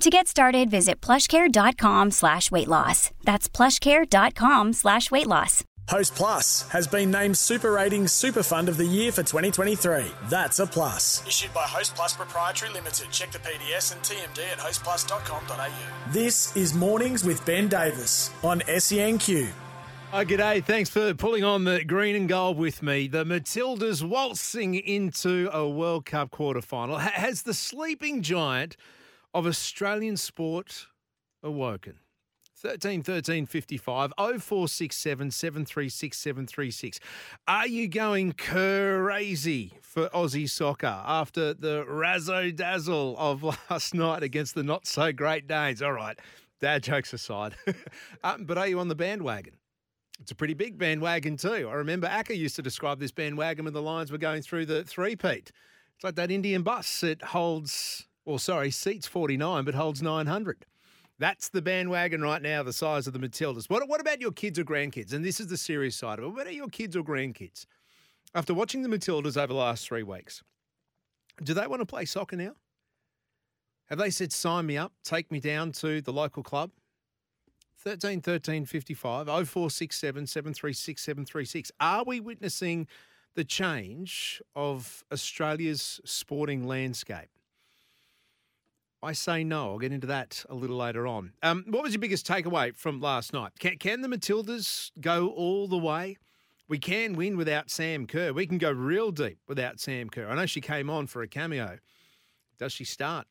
To get started, visit plushcare.com/weightloss. That's plushcare.com/weightloss. Host Plus has been named Super Ratings Super Fund of the Year for 2023. That's a plus. Issued by Host Plus Proprietary Limited. Check the PDS and TMD at hostplus.com.au. This is Mornings with Ben Davis on SENQ. Oh, g'day. Thanks for pulling on the green and gold with me. The Matildas waltzing into a World Cup quarterfinal. Has the sleeping giant of Australian sport awoken? 13 13 55 0467 736 736. Are you going crazy for Aussie soccer after the razzo-dazzle of last night against the not-so-great Danes? All right, dad jokes aside. But are you on the bandwagon? It's a pretty big bandwagon too. I remember Acker used to describe this bandwagon when the Lions were going through the three-peat. It's like that Indian bus. It holds... Well, sorry, seats 49, but holds 900. That's the bandwagon right now, the size of the Matildas. What about your kids or grandkids? And this is the serious side of it. What are your kids or grandkids? After watching the Matildas over the last 3 weeks, do they want to play soccer now? Have they said, sign me up, take me down to the local club? 13 13 55 0467 736 736. Are we witnessing the change of Australia's sporting landscape? I say no. I'll get into that a little later on. What was your biggest takeaway from last night? Can the Matildas go all the way? We can win without Sam Kerr. We can go real deep without Sam Kerr. I know she came on for a cameo. Does she start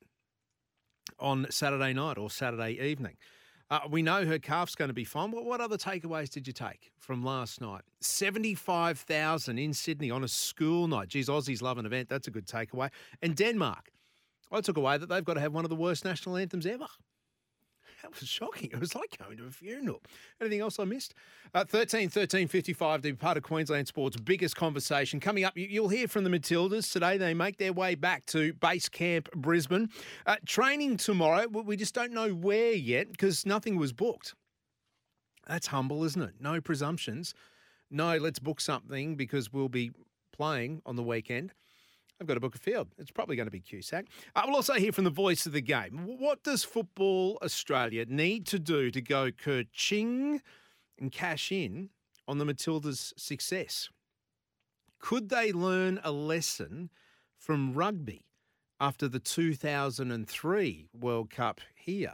on Saturday night or Saturday evening? We know her calf's going to be fine. What other takeaways did you take from last night? 75,000 in Sydney on a school night. Geez, Aussies love an event. That's a good takeaway. And Denmark. I took away that they've got to have one of the worst national anthems ever. That was shocking. It was like going to a funeral. Anything else I missed? 13 13 55 to be part of Queensland Sport's biggest conversation. Coming up, you'll hear from the Matildas. Today they make their way back to base camp Brisbane. Training tomorrow. We just don't know where yet because nothing was booked. That's humble, isn't it? No presumptions. No, let's book something because we'll be playing on the weekend. I've got to book a field. It's probably going to be Cusack. We'll also hear from the voice of the game. What does Football Australia need to do to go kerching and cash in on the Matildas' success? Could they learn a lesson from rugby after the 2003 World Cup here?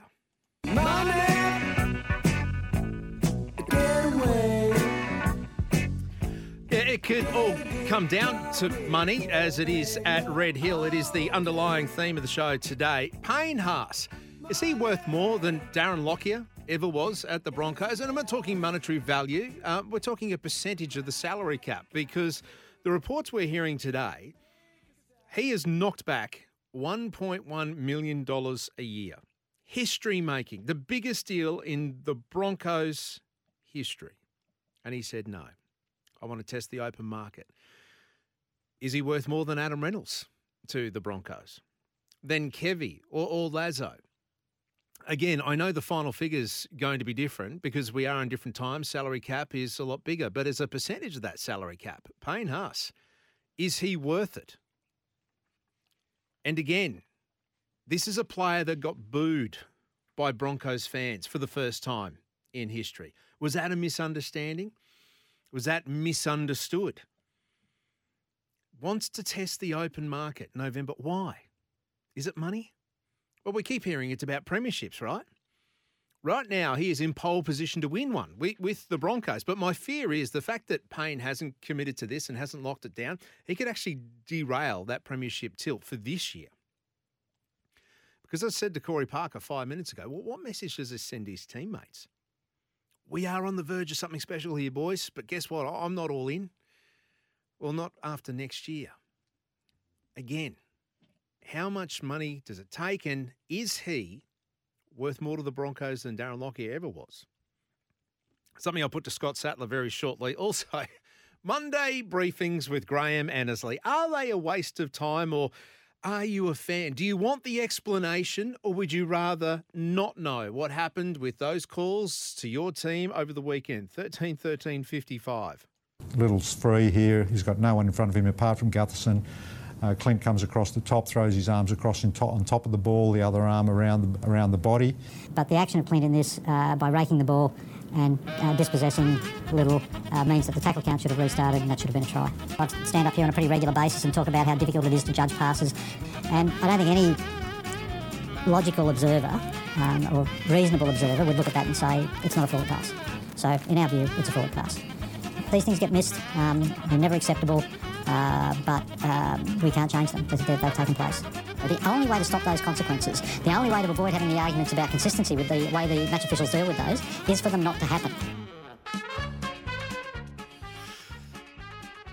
Money. It could all come down to money, as it is at Red Hill. It is the underlying theme of the show today. Payne Haas, is he worth more than Darren Lockyer ever was at the Broncos? And I'm not talking monetary value. We're talking a percentage of the salary cap, because the reports we're hearing today, he has knocked back $1.1 million a year. History-making. The biggest deal in the Broncos' history. And he said no. I want to test the open market. Is he worth more than Adam Reynolds to the Broncos? Then Kevy or Lazo? Again, I know the final figure's going to be different because we are in different times. Salary cap is a lot bigger. But as a percentage of that salary cap, Payne Haas, is he worth it? And again, this is a player that got booed by Broncos fans for the first time in history. Was that a misunderstanding? Was that misunderstood? Wants to test the open market in November. Why? Is it money? Well, we keep hearing it's about premierships, right? Right now, he is in pole position to win one with the Broncos. But my fear is the fact that Payne hasn't committed to this and hasn't locked it down, he could actually derail that premiership tilt for this year. Because I said to Corey Parker 5 minutes ago, well, what message does this send his teammates? We are on the verge of something special here, boys, but guess what? I'm not all in. Well, not after next year. Again, how much money does it take, and is he worth more to the Broncos than Darren Lockyer ever was? Something I'll put to Scott Sattler very shortly. Also, Monday briefings with Graham Annesley. Are they a waste of time or are you a fan? Do you want the explanation or would you rather not know what happened with those calls to your team over the weekend? 13-13-55. Little's free here. He's got no one in front of him apart from Gutherson. Clint comes across the top, throws his arms across on top of the ball, the other arm around the body. But the action of Clint in this, by raking the ball and dispossessing Little, means that the tackle count should have restarted and that should have been a try. I stand up here on a pretty regular basis and talk about how difficult it is to judge passes, and I don't think any logical observer or reasonable observer would look at that and say it's not a forward pass. So in our view, it's a forward pass. These things get missed, they're never acceptable. But we can't change them. They've taken place. The only way to stop those consequences, the only way to avoid having the arguments about consistency with the way the match officials deal with those, is for them not to happen.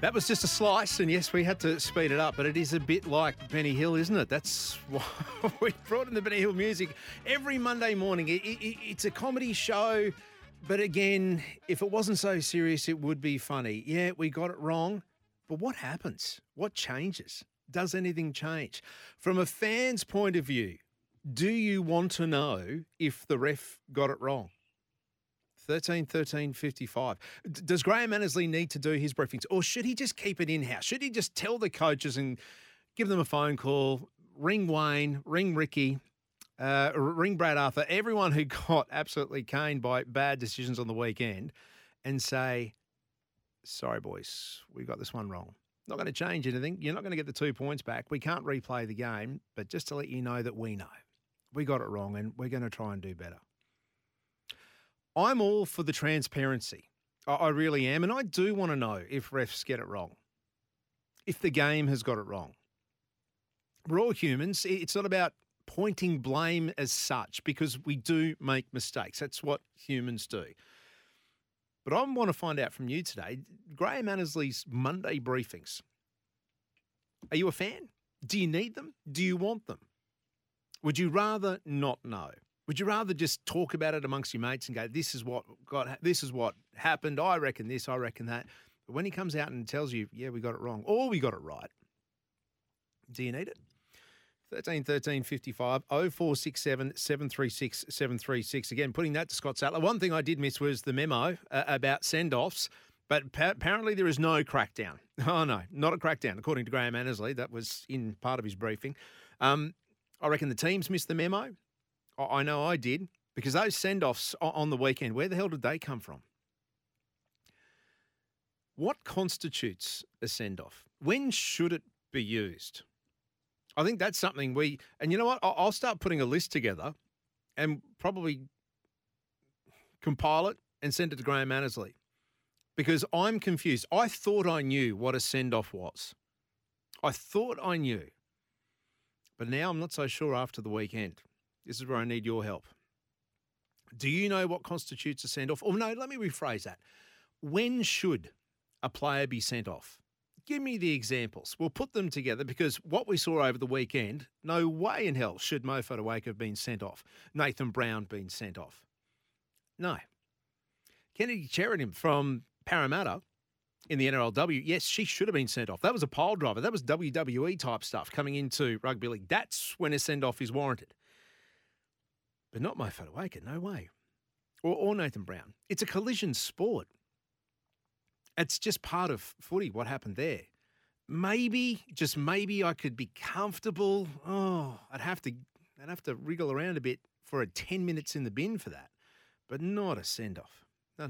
That was just a slice, and yes, we had to speed it up, but it is a bit like Benny Hill, isn't it? That's why we brought in the Benny Hill music every Monday morning. It's a comedy show, but again, if it wasn't so serious, it would be funny. Yeah, we got it wrong. But what happens? What changes? Does anything change? From a fan's point of view, do you want to know if the ref got it wrong? 13-13-55. Does Graham Annesley need to do his briefings or should he just keep it in-house? Should he just tell the coaches and give them a phone call, ring Wayne, ring Ricky, ring Brad Arthur, everyone who got absolutely caned by bad decisions on the weekend and say, sorry, boys, we got this one wrong. Not going to change anything. You're not going to get the 2 points back. We can't replay the game, but just to let you know that we know. We got it wrong and we're going to try and do better. I'm all for the transparency. I really am. And I do want to know if refs get it wrong, if the game has got it wrong. We're all humans. It's not about pointing blame as such because we do make mistakes. That's what humans do. But I want to find out from you today, Graham Annesley's Monday briefings. Are you a fan? Do you need them? Do you want them? Would you rather not know? Would you rather just talk about it amongst your mates and go, this is what happened. I reckon this, I reckon that. But when he comes out and tells you, yeah, we got it wrong or we got it right, do you need it? 13-13-55, 0467-736-736. Again, putting that to Scott Sattler. One thing I did miss was the memo about send-offs, but apparently there is no crackdown. Oh, no, not a crackdown. According to Graham Annesley, that was in part of his briefing. I reckon the teams missed the memo. I know I did, because those send-offs on the weekend, where the hell did they come from? What constitutes a send-off? When should it be used? I think that's something and you know what? I'll start putting a list together and probably compile it and send it to Graham Annesley because I'm confused. I thought I knew what a send-off was. I thought I knew, but now I'm not so sure after the weekend. This is where I need your help. Do you know what constitutes a send-off? Or no, let me rephrase that. When should a player be sent off? Give me the examples. We'll put them together because what we saw over the weekend, no way in hell should Moeaki Fotuaika have been sent off, Nathan Brown been sent off. No. Kennedy Sheridan from Parramatta in the NRLW, yes, she should have been sent off. That was a pile driver. That was WWE-type stuff coming into rugby league. That's when a send-off is warranted. But not Moeaki Fotuaika, no way. Or Nathan Brown. It's a collision sport. It's just part of footy, what happened there. Maybe, just maybe I could be comfortable. Oh, I'd have to wriggle around a bit for a 10 minutes in the bin for that, but not a send-off. No.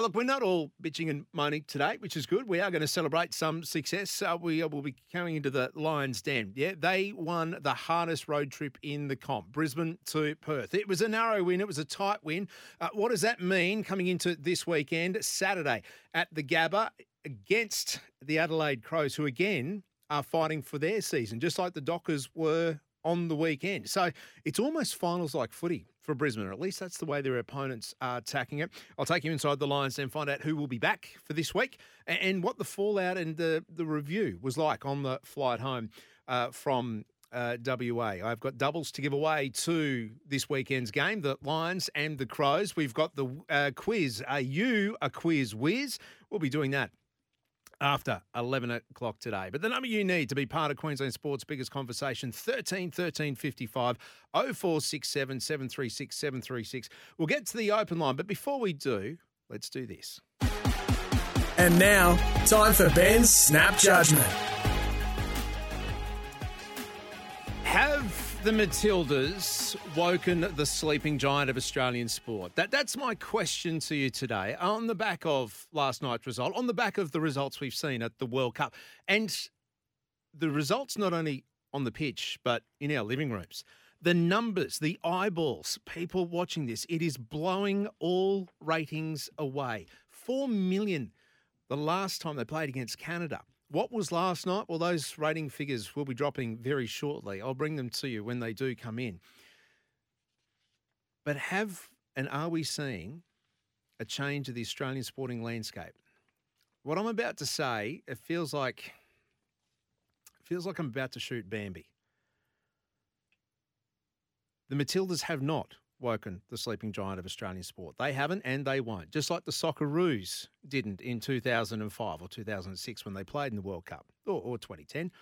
Look, we're not all bitching and moaning today, which is good. We are going to celebrate some success. We will be coming into the Lions' Den. Yeah, they won the hardest road trip in the comp, Brisbane to Perth. It was a narrow win. It was a tight win. What does that mean coming into this weekend, Saturday, at the Gabba against the Adelaide Crows, who again are fighting for their season, just like the Dockers were on the weekend. So it's almost finals-like footy for Brisbane, or at least that's the way their opponents are attacking it. I'll take you inside the Lions and find out who will be back for this week and what the fallout and the review was like on the flight home from WA. I've got doubles to give away to this weekend's game, the Lions and the Crows. We've got the quiz. Are you a quiz whiz? We'll be doing that after 11 o'clock today. But the number you need to be part of Queensland Sports' biggest conversation, 13 13 55 0467 736 736. We'll get to the open line, but before we do, let's do this. And now, time for Ben's Snap Judgment. Have the Matildas woken the sleeping giant of Australian sport? That's my question to you today on the back of last night's result, on the back of the results we've seen at the World Cup. And the results not only on the pitch, but in our living rooms. The numbers, the eyeballs, people watching this, it is blowing all ratings away. 4 million the last time they played against Canada. What was last night? Well, those rating figures will be dropping very shortly. I'll bring them to you when they do come in. But have and are we seeing a change of the Australian sporting landscape? What I'm about to say, it feels like I'm about to shoot Bambi. The Matildas have not woken the sleeping giant of Australian sport. They haven't and they won't, just like the Socceroos didn't in 2005 or 2006 when they played in the World Cup, or 2010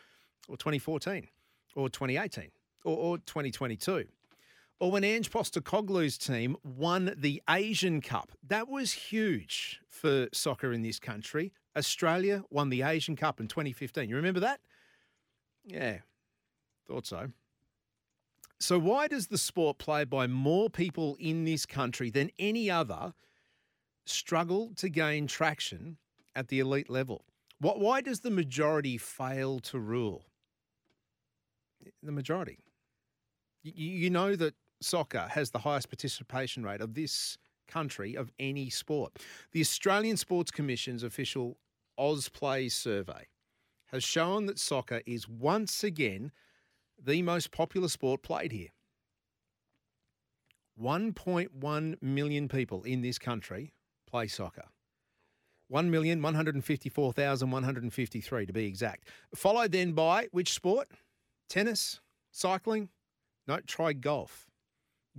or 2014 or 2018 or 2022. Or when Ange Postecoglou's team won the Asian Cup. That was huge for soccer in this country. Australia won the Asian Cup in 2015. You remember that? Yeah, thought so. So why does the sport played by more people in this country than any other struggle to gain traction at the elite level? Why does the majority fail to rule? The majority. You know that soccer has the highest participation rate of this country of any sport. The Australian Sports Commission's official AusPlay survey has shown that soccer is once again the most popular sport played here. 1.1 million people in this country play soccer. 1,154,153 to be exact. Followed then by which sport? Tennis? Cycling? No, try golf.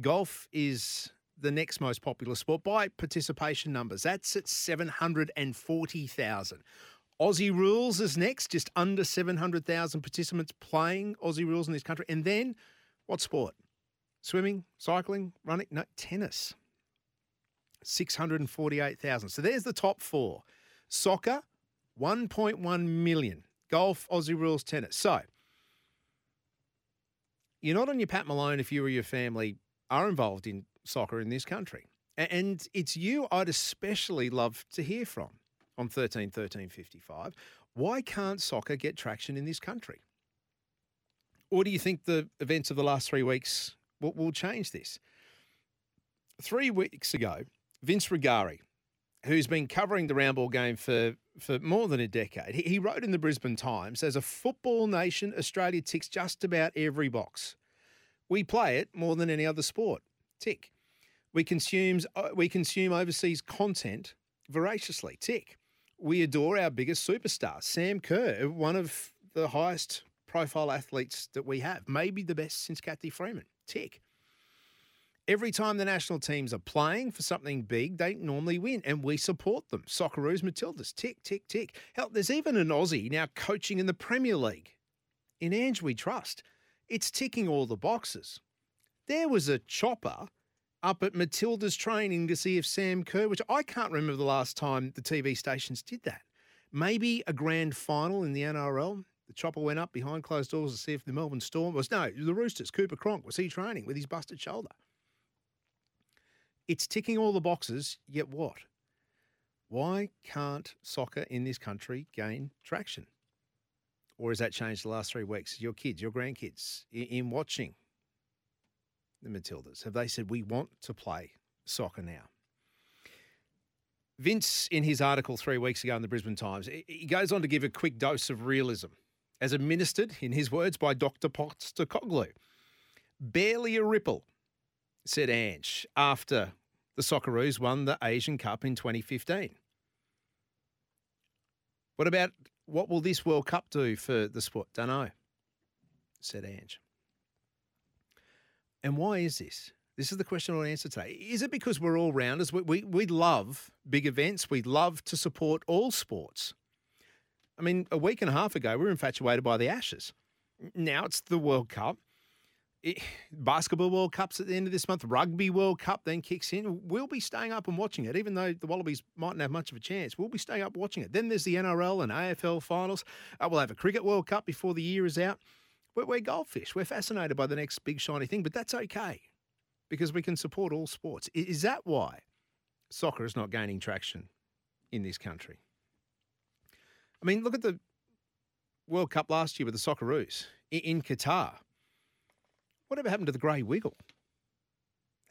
Golf is the next most popular sport by participation numbers. That's at 740,000. Aussie Rules is next, just under 700,000 participants playing Aussie Rules in this country. And then, what sport? Swimming, cycling, running? No, tennis. 648,000. So there's the top four. Soccer, 1.1 million. Golf, Aussie Rules, tennis. So, you're not on your Pat Malone if you or your family are involved in soccer in this country. And it's you I'd especially love to hear from. On 13 13 55, why can't soccer get traction in this country? Or do you think the events of the last 3 weeks will change this? 3 weeks ago, Vince Rigari, who's been covering the round ball game for more than a decade, he wrote in the Brisbane Times, as a football nation, Australia ticks just about every box. We play it more than any other sport. Tick. We consume overseas content voraciously. Tick. We adore our biggest superstar, Sam Kerr, one of the highest profile athletes that we have, maybe the best since Cathy Freeman. Tick. Every time the national teams are playing for something big, they normally win, and we support them. Socceroos, Matildas. Tick, tick, tick. Hell, there's even an Aussie now coaching in the Premier League. In Ange we trust. It's ticking all the boxes. There was a chopper up at Matilda's training to see if Sam Kerr, which I can't remember the last time the TV stations did that. Maybe a grand final in the NRL. The chopper went up behind closed doors to see if the Melbourne Storm was. No, the Roosters, Cooper Cronk, was he training with his busted shoulder? It's ticking all the boxes, yet what? Why can't soccer in this country gain traction? Or has that changed the last 3 weeks? Your kids, your grandkids, in watching the Matildas, have they said, we want to play soccer now? Vince, in his article 3 weeks ago in the Brisbane Times, he goes on to give a quick dose of realism, as administered, in his words, by Dr. Postecoglou. Barely a ripple, said Ange, after the Socceroos won the Asian Cup in 2015. What about, what will this World Cup do for the sport? Don't know. said Ange. And why is this? This is the question I'll answer today. Is it because we're all-rounders? We love big events. We love to support all sports. I mean, a week and a half ago, we were infatuated by the Ashes. Now it's the World Cup. Basketball World Cup's at the end of this month. Rugby World Cup then kicks in. We'll be staying up and watching it, even though the Wallabies mightn't have much of a chance. We'll be staying up watching it. Then there's the NRL and AFL finals. We'll have a Cricket World Cup before the year is out. We're goldfish. We're fascinated by the next big shiny thing, but that's okay because we can support all sports. Is that why soccer is not gaining traction in this country? I mean, look at the World Cup last year with the Socceroos in Qatar. Whatever happened to the Grey Wiggle?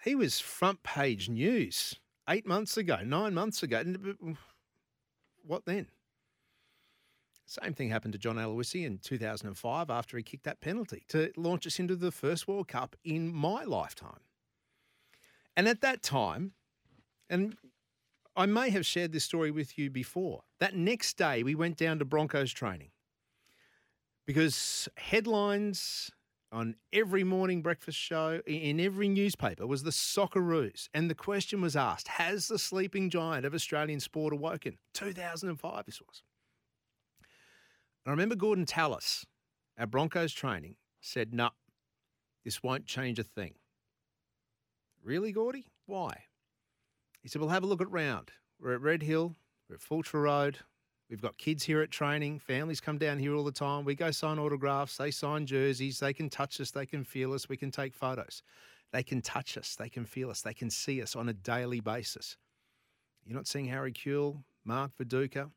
He was front page news 8 months ago, 9 months ago. What then? Same thing happened to John Aloisi in 2005 after he kicked that penalty to launch us into the first World Cup in my lifetime. And at that time, and I may have shared this story with you before, that next day we went down to Broncos training because headlines on every morning breakfast show, in every newspaper, was the Socceroos. And the question was asked, has the sleeping giant of Australian sport awoken? 2005 this was. I remember Gordon Tallis, our Broncos training, said, no, this won't change a thing. Really, Gordy? Why? He said, we'll have a look at round. We're at Red Hill. We're at Fultra Road. We've got kids here at training. Families come down here all the time. We go sign autographs. They sign jerseys. They can touch us. They can feel us. We can take photos. They can touch us. They can feel us. They can see us on a daily basis. You're not seeing Harry Kuehl, Mark Viduka.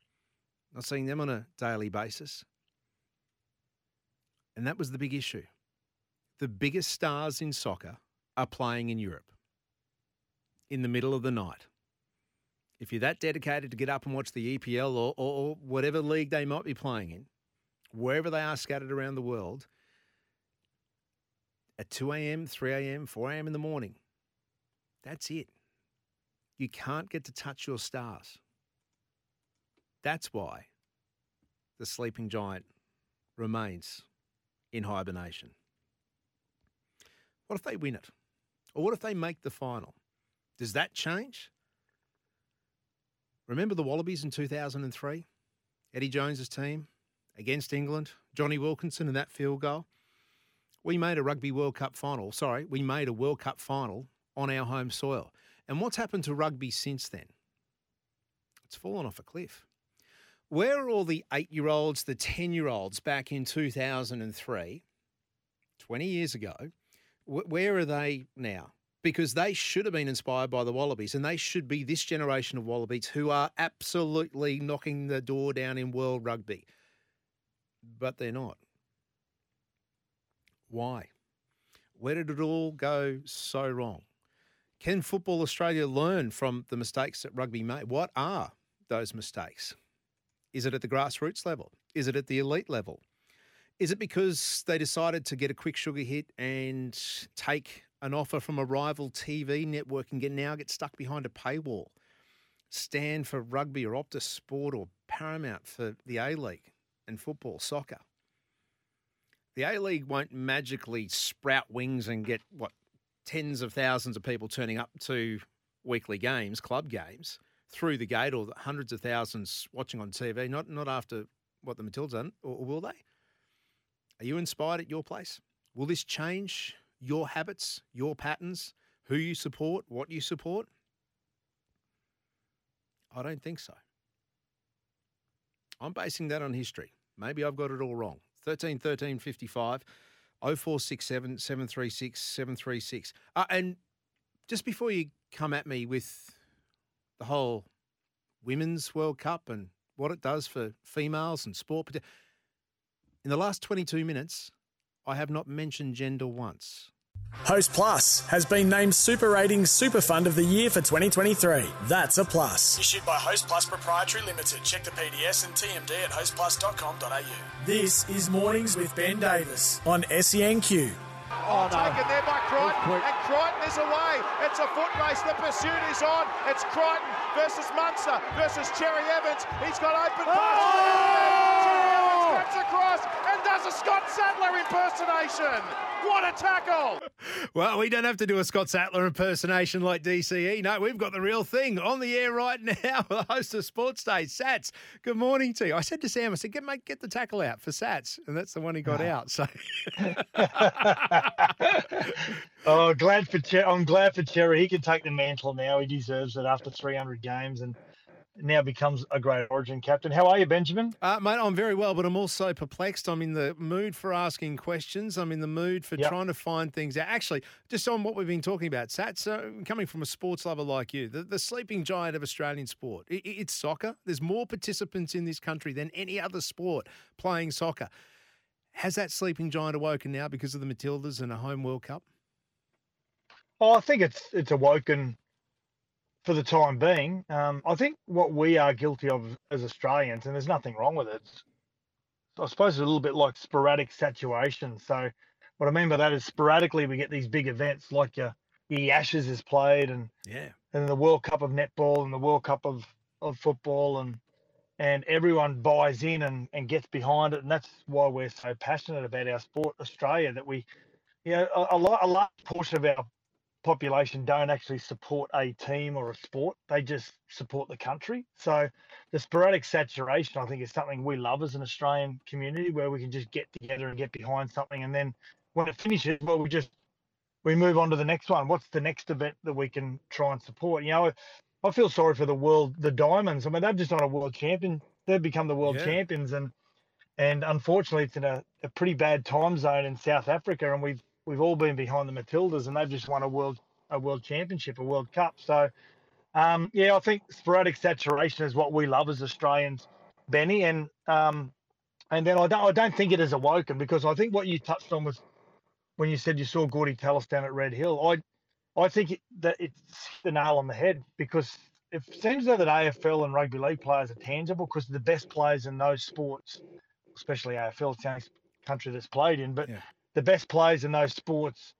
Not seeing them on a daily basis. And that was the big issue. The biggest stars in soccer are playing in Europe in the middle of the night. If you're that dedicated to get up and watch the EPL or whatever league they might be playing in, wherever they are scattered around the world, at 2 a.m., 3 a.m., 4 a.m. in the morning, that's it. You can't get to touch your stars. That's why the sleeping giant remains in hibernation. What if they win it? Or what if they make the final? Does that change? Remember the Wallabies in 2003? Eddie Jones's team against England, Johnny Wilkinson and that field goal. We made a we made a World Cup final on our home soil. And what's happened to rugby since then? It's fallen off a cliff. Where are all the 8-year-olds, the 10-year-olds back in 2003, 20 years ago? Where are they now? Because they should have been inspired by the Wallabies, and they should be this generation of Wallabies who are absolutely knocking the door down in world rugby. But they're not. Why? Where did it all go so wrong? Can Football Australia learn from the mistakes that rugby made? What are those mistakes? Is it at the grassroots level? Is it at the elite level? Is it because they decided to get a quick sugar hit and take an offer from a rival TV network and now get stuck behind a paywall? Stand for Rugby or Optus Sport or Paramount for the A-League and football, soccer. The A-League won't magically sprout wings and get, tens of thousands of people turning up to weekly games, club games, through the gate, or the hundreds of thousands watching on TV, not after what the Matildas done, or will they? Are you inspired at your place? Will this change your habits, your patterns, who you support, what you support? I don't think so. I'm basing that on history. Maybe I've got it all wrong. 13 13 55, 0467 736 736. And just before you come at me with the whole Women's World Cup and what it does for females and sport. In the last 22 minutes, I have not mentioned gender once. Host Plus has been named Super Ratings Super Fund of the Year for 2023. That's a plus. Issued by Host Plus Proprietary Limited. Check the PDS and TMD at hostplus.com.au. This is Mornings with Ben Davis on SENQ. Oh, no. Taken there by Crichton, and Crichton is away. It's a foot race, the pursuit is on. It's Crichton versus Munster versus Cherry Evans. He's got open passes. Cherry Evans cuts across, and they does a Scott Sattler impersonation. What a tackle. Well, we don't have to do a Scott Sattler impersonation like DCE. No, we've got the real thing on the air right now. The host of Sports Day, Sats, good morning to you. I said to Sam, I said, get the tackle out for Sats. And that's the one he got out. So. I'm glad for Cherry. He can take the mantle now. He deserves it after 300 games and now becomes a great Origin captain. How are you, Benjamin? Mate, I'm very well, but I'm also perplexed. I'm in the mood for asking questions. I'm in the mood for trying to find things out. Actually, just on what we've been talking about, Sats, coming from a sports lover like you, the sleeping giant of Australian sport, it's soccer. There's more participants in this country than any other sport playing soccer. Has that sleeping giant awoken now because of the Matildas and a home World Cup? Oh, I think it's awoken for the time being. I think what we are guilty of as Australians, and there's nothing wrong with it, I suppose it's a little bit like sporadic saturation. So what I mean by that is sporadically we get these big events like the Ashes is played and the World Cup of netball and the World Cup of football and everyone buys in and gets behind it. And that's why we're so passionate about our sport, Australia, that we, a large portion of our population don't actually support a team or a sport. They just support the country. So the sporadic saturation, I think, is something we love as an Australian community, where we can just get together and get behind something. And then when it finishes, well, we move on to the next one. What's the next event that we can try and support? I feel sorry for the Diamonds. I mean, they're just not a world champion. They've become the world champions. And unfortunately, it's in a pretty bad time zone in South Africa. And we've all been behind the Matildas, and they've just won a world championship, a World Cup. So, I think sporadic saturation is what we love as Australians, Benny. And then I don't think it is awoken, because I think what you touched on was when you said you saw Gordon Tallis down at Red Hill. I think that it's the nail on the head, because it seems though that AFL and rugby league players are tangible, because the best players in those sports, especially AFL, it's the only country that's played in, but. Yeah. The best players in those sports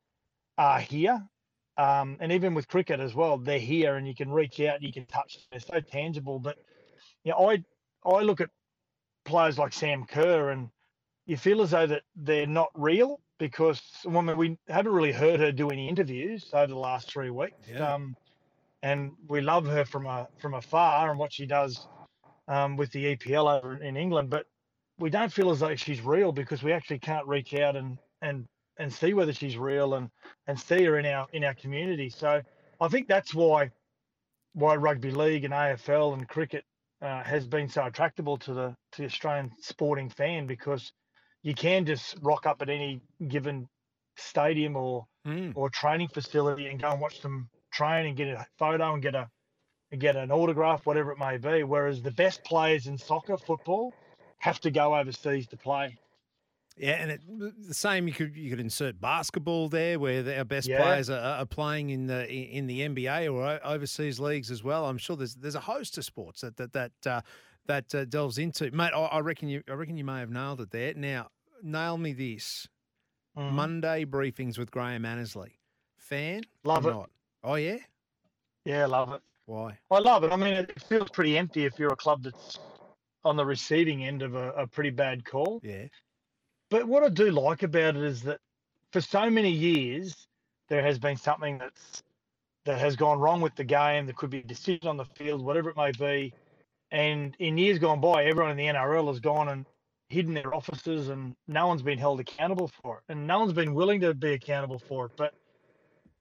are here. And even with cricket as well, they're here and you can reach out and you can touch them. They're so tangible. But I look at players like Sam Kerr and you feel as though that they're not real, because we haven't really heard her do any interviews over the last 3 weeks. Yeah. And we love her from afar and what she does with the EPL over in England. But we don't feel as though she's real, because we actually can't reach out and see whether she's real and see her in our community. So I think that's why rugby league and AFL and cricket has been so attractable to the Australian sporting fan, because you can just rock up at any given stadium or training facility and go and watch them train and get a photo and get an autograph, whatever it may be. Whereas the best players in soccer, football, have to go overseas to play. Yeah, and the same. You could insert basketball there, where our best players are playing in the NBA or overseas leagues as well. I'm sure there's a host of sports that delves into. Mate, I reckon you may have nailed it there. Now, nail me this: Monday briefings with Graham Annesley. Fan, love it. Not? Oh yeah, love it. Why? I love it. I mean, it feels pretty empty if you're a club that's on the receiving end of a pretty bad call. Yeah. But what I do like about it is that for so many years, there has been something that has gone wrong with the game. There could be a decision on the field, whatever it may be. And in years gone by, everyone in the NRL has gone and hidden their offices and no one's been held accountable for it. And no one's been willing to be accountable for it. But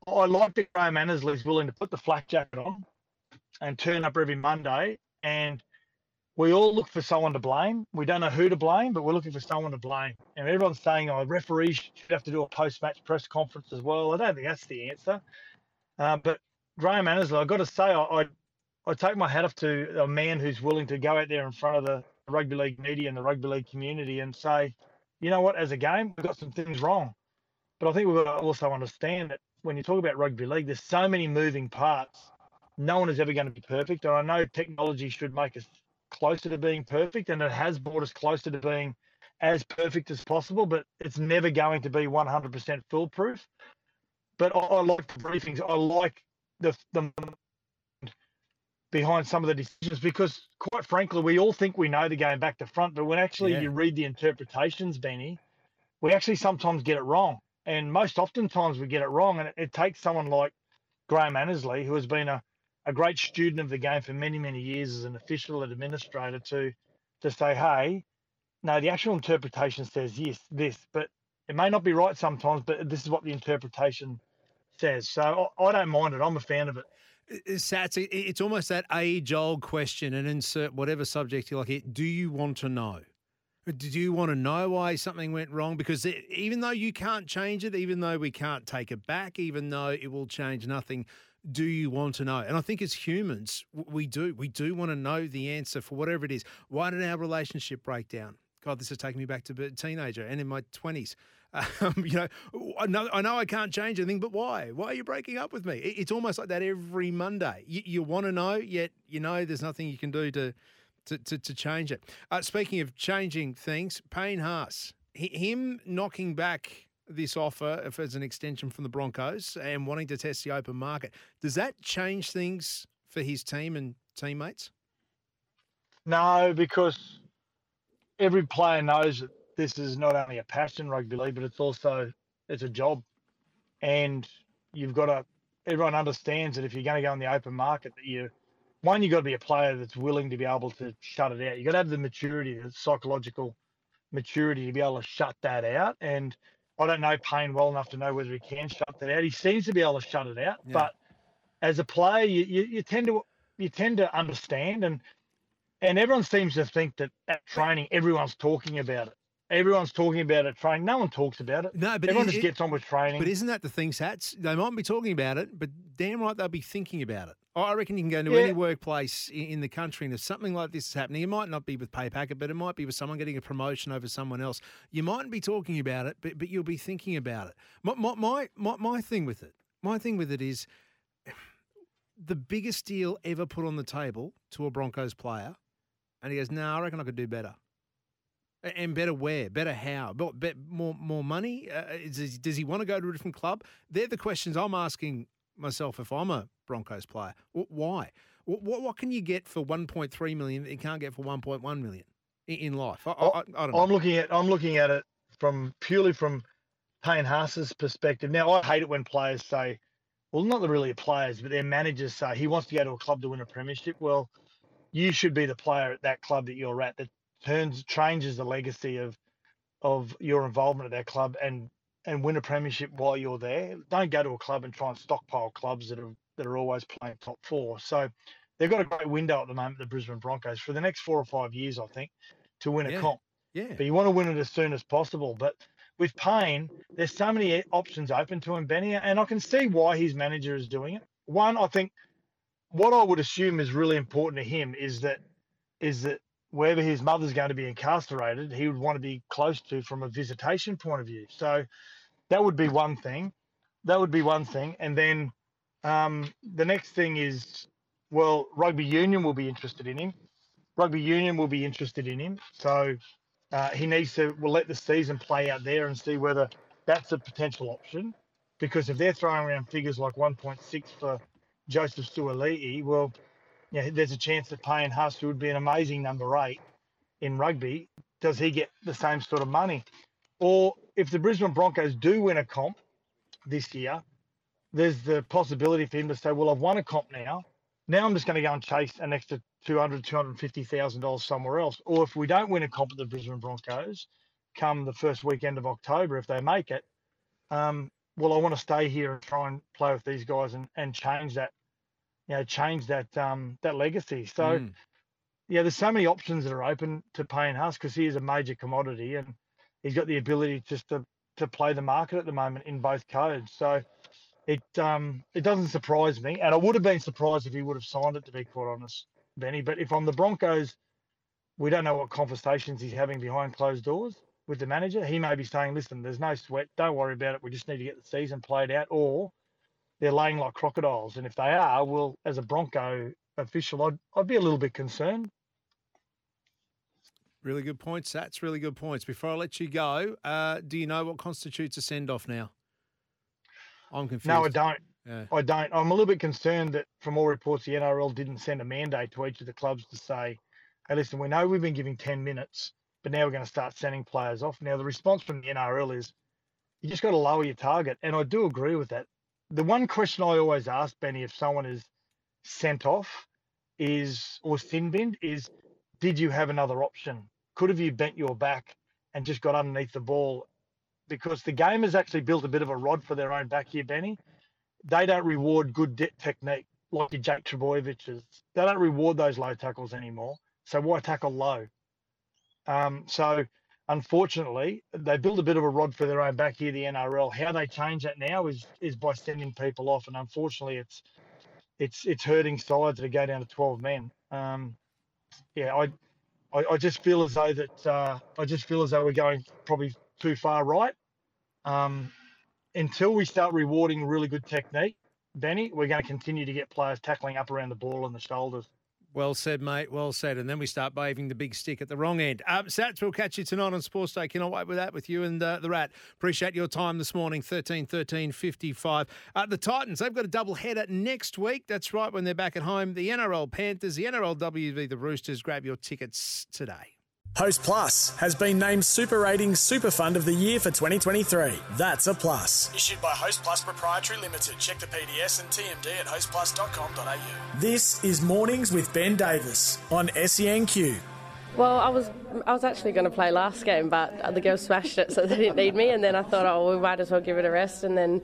I like that Graham Annesley's willing to put the flak jacket on and turn up every Monday, and we all look for someone to blame. We don't know who to blame, but we're looking for someone to blame. And everyone's saying, referees should have to do a post-match press conference as well. I don't think that's the answer. But Graham Annesley, I've got to say, I take my hat off to a man who's willing to go out there in front of the rugby league media and the rugby league community and say, you know what, as a game, we've got some things wrong. But I think we've got to also understand that when you talk about rugby league, there's so many moving parts. No one is ever going to be perfect. And I know technology should make us closer to being perfect, and it has brought us closer to being as perfect as possible, but it's never going to be 100% foolproof. But I like the briefings. I like the behind some of the decisions, because quite frankly, we all think we know the game back to front, but when actually you read the interpretations, Benny, we actually sometimes get it wrong. And most oftentimes we get it wrong. And it takes someone like Graham Annesley, who has been a great student of the game for many, many years as an official and administrator, to say, hey, no, the actual interpretation says yes, this, but it may not be right sometimes, but this is what the interpretation says. So I don't mind it. I'm a fan of it. Sats, it's almost that age-old question, and insert whatever subject you like here. Do you want to know? Do you want to know why something went wrong? Because even though you can't change it, even though we can't take it back, even though it will change nothing, do you want to know? And I think as humans, we do. We do want to know the answer for whatever it is. Why did our relationship break down? God, this has taken me back to a teenager and in my 20s. I know I can't change anything, but why? Why are you breaking up with me? It's almost like that every Monday. You want to know, yet you know there's nothing you can do to change it. Speaking of changing things, Payne Haas, him knocking back this offer as an extension from the Broncos and wanting to test the open market, does that change things for his team and teammates? No, because every player knows that this is not only a passion, rugby league, but it's also a job. And everyone understands that if you're going to go in the open market, that you've got to be a player that's willing to be able to shut it out. You've got to have the maturity, the psychological maturity to be able to shut that out. And I don't know Payne well enough to know whether he can shut that out. He seems to be able to shut it out. Yeah. But as a player, you tend to understand. And everyone seems to think that at training, everyone's talking about it. Everyone's talking about it training. No one talks about it. No, but everyone just gets on with training. But isn't that the thing, Sats? They mightn't be talking about it, but damn right they'll be thinking about it. I reckon you can go into any workplace in the country, and if something like this is happening, it might not be with pay packet, but it might be with someone getting a promotion over someone else. You mightn't be talking about it, but you'll be thinking about it. My thing with it is the biggest deal ever put on the table to a Broncos player, and he goes, "No, I reckon I could do better." And better where? Better how? More money? Does he want to go to a different club? They're the questions I'm asking myself if I'm a Broncos player. Why? What can you get for $1.3 million that you can't get for $1.1 million in life? I don't know. I'm looking at it purely from Payne Haas's perspective. Now, I hate it when players say, well, not really the players, but their managers say he wants to go to a club to win a premiership. Well, you should be the player at that club that you're at that changes the legacy of your involvement at that club and win a premiership while you're there. Don't go to a club and try and stockpile clubs that are always playing top four. So they've got a great window at the moment, the Brisbane Broncos, for the next 4 or 5 years, I think, to win a comp. Yeah. But you want to win it as soon as possible. But with Payne, there's so many options open to him, Benny, and I can see why his manager is doing it. One, I think what I would assume is really important to him is that wherever his mother's going to be incarcerated, he would want to be close to from a visitation point of view. So that would be one thing. And then the next thing is, well, Rugby union will be interested in him. So he needs to let the season play out there and see whether that's a potential option. Because if they're throwing around figures like 1.6 for Joseph Suaalii, well, yeah, there's a chance that Payne Haas, who would be an amazing number 8 in rugby, does he get the same sort of money? Or if the Brisbane Broncos do win a comp this year, there's the possibility for him to say, well, I've won a comp now. Now I'm just going to go and chase an extra $200,000, $250,000 somewhere else. Or if we don't win a comp at the Brisbane Broncos, come the first weekend of October, if they make it, well, I want to stay here and try and play with these guys and change that legacy. So, there's so many options that are open to Payne Haas because he is a major commodity and he's got the ability just to play the market at the moment in both codes. So it doesn't surprise me, and I would have been surprised if he would have signed it, to be quite honest, Benny. But if I'm the Broncos, we don't know what conversations he's having behind closed doors with the manager. He may be saying, listen, there's no sweat. Don't worry about it. We just need to get the season played out, or they're laying like crocodiles. And if they are, well, as a Bronco official, I'd be a little bit concerned. Really good points, Sats. Really good points. Before I let you go, do you know what constitutes a send-off now? I'm confused. No, I don't. I don't. I'm a little bit concerned that from all reports, the NRL didn't send a mandate to each of the clubs to say, hey, listen, we know we've been giving 10 minutes, but now we're going to start sending players off. Now, the response from the NRL is you just got to lower your target. And I do agree with that. The one question I always ask, Benny, if someone is sent off is or thin-binned is, did you have another option? Could have you bent your back and just got underneath the ball? Because the game has actually built a bit of a rod for their own back here, Benny. They don't reward good technique like your Jake Trbojevich's. They don't reward those low tackles anymore. So why tackle low? So unfortunately, they build a bit of a rod for their own back here, the NRL. How they change that now is by sending people off. And unfortunately, it's hurting sides that go down to 12 men. I just feel as though that we're going probably too far right. Until we start rewarding really good technique, Benny, we're going to continue to get players tackling up around the ball and the shoulders. Well said, mate. Well said. And then we start waving the big stick at the wrong end. Sats, we'll catch you tonight on Sports Day. Cannot wait with that with you and the Rat. Appreciate your time this morning, 13:13:55. The Titans, they've got a double header next week. That's right, when they're back at home. The NRL Panthers, the NRLW v. the Roosters. Grab your tickets today. Host Plus has been named Super Ratings Super Fund of the Year for 2023. That's a plus. Issued by Host Plus Proprietary Limited. Check the PDS and TMD at hostplus.com.au. This is Mornings with Ben Davis on SENQ. Well, I was actually going to play last game, but the girls smashed it, so they didn't need me. And then I thought, we might as well give it a rest. And then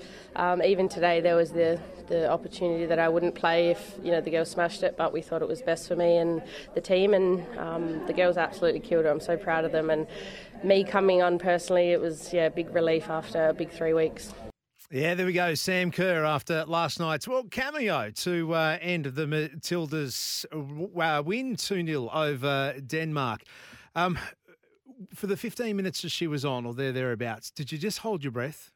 even today, there was the opportunity that I wouldn't play if the girls smashed it, but we thought it was best for me and the team, and the girls absolutely killed it. I'm so proud of them, and me coming on personally, it was a big relief after a big 3 weeks. Yeah, there we go. Sam Kerr after last night's cameo to end of the Matildas win 2-0 over Denmark. For the 15 minutes that she was on, or thereabouts, did you just hold your breath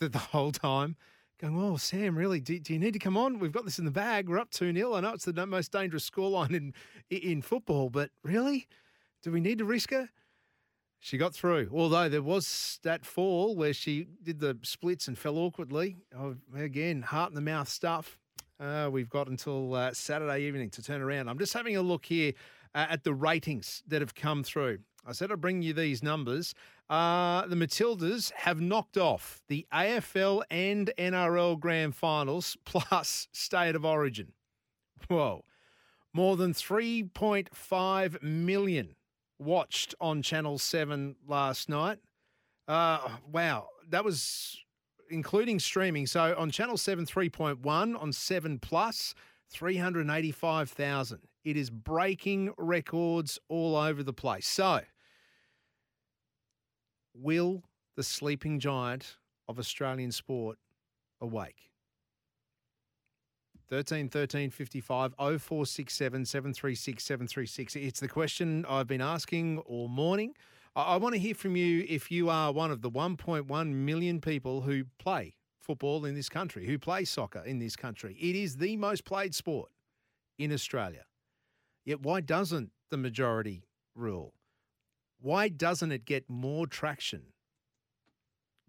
the whole time? Going, oh, Sam, really, do you need to come on? We've got this in the bag. We're up 2-0. I know it's the most dangerous scoreline in football, but really? Do we need to risk her? She got through, although there was that fall where she did the splits and fell awkwardly. Oh, again, heart-in-the-mouth stuff. We've got until Saturday evening to turn around. I'm just having a look here at the ratings that have come through. I said I'd bring you these numbers. The Matildas have knocked off the AFL and NRL Grand Finals plus State of Origin. Whoa. More than 3.5 million watched on Channel 7 last night. Wow. That was including streaming. So on Channel 7, 3.1. On 7 Plus, 385,000. It is breaking records all over the place. So, will the sleeping giant of Australian sport awake? 13 13 55, 0467 736 736. It's the question I've been asking all morning. I want to hear from you if you are one of the 1.1 million people who play football in this country, who play soccer in this country. It is the most played sport in Australia. Yet why doesn't the majority rule? Why doesn't it get more traction?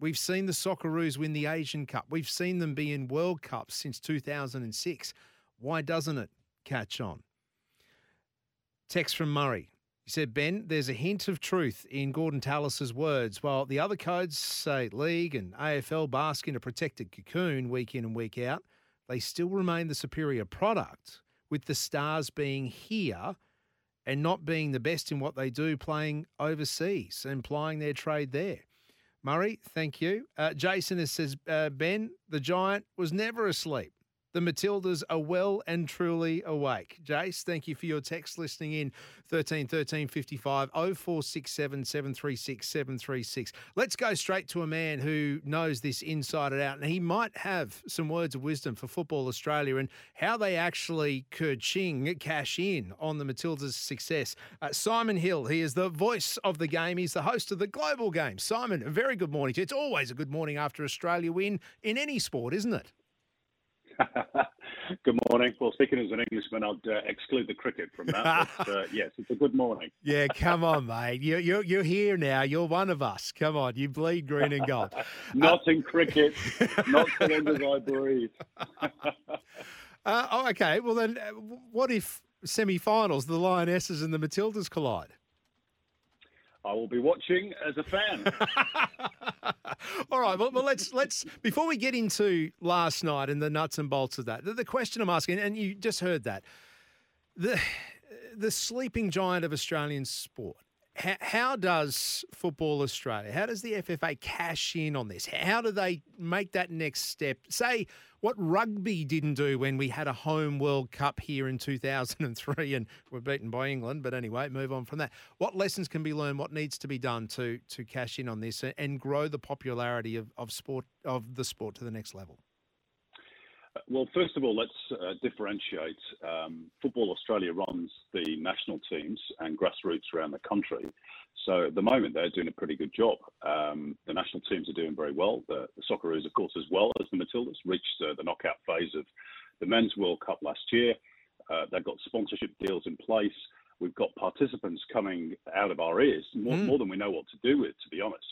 We've seen the Socceroos win the Asian Cup. We've seen them be in World Cups since 2006. Why doesn't it catch on? Text from Murray. He said, Ben, there's a hint of truth in Gordon Tallis' words. While the other codes, say league and AFL, bask in a protected cocoon week in and week out, they still remain the superior product, with the stars being here and not being the best in what they do, playing overseas and plying their trade there. Murray, thank you. Jason says, Ben, the giant was never asleep. The Matildas are well and truly awake. Jace, thank you for your text listening in. 13 13 55 0467 736 736. Let's go straight to a man who knows this inside and out, and he might have some words of wisdom for Football Australia and how they actually could cash in on the Matildas' success. Simon Hill, he is the voice of the game. He's the host of the Global Game. Simon, a very good morning to you. It's always a good morning after Australia win in any sport, isn't it? Good morning. Well, speaking as an Englishman, I'd exclude the cricket from that. But, yes, it's a good morning. Yeah, come on, mate. You're here now. You're one of us. Come on, you bleed green and gold. Not in cricket. Not so long as I breathe. Okay. Well, then, what if semi-finals, the Lionesses and the Matildas collide? I will be watching as a fan. All right. Well, let's before we get into last night and the nuts and bolts of that, the question I'm asking, and you just heard that, the sleeping giant of Australian sport. How does Football Australia? How does the FFA cash in on this? How do they make that next step? Say what rugby didn't do when we had a home World Cup here in 2003 and we're beaten by England. But anyway, move on from that. What lessons can be learned? What needs to be done to cash in on this and grow the popularity of the sport to the next level? Well, first of all, let's differentiate. Football Australia runs the national teams and grassroots around the country. So at the moment, they're doing a pretty good job. The national teams are doing very well. The Socceroos, of course, as well as the Matildas, reached the knockout phase of the Men's World Cup last year. They've got sponsorship deals in place. We've got participants coming out of our ears, more than we know what to do with, to be honest.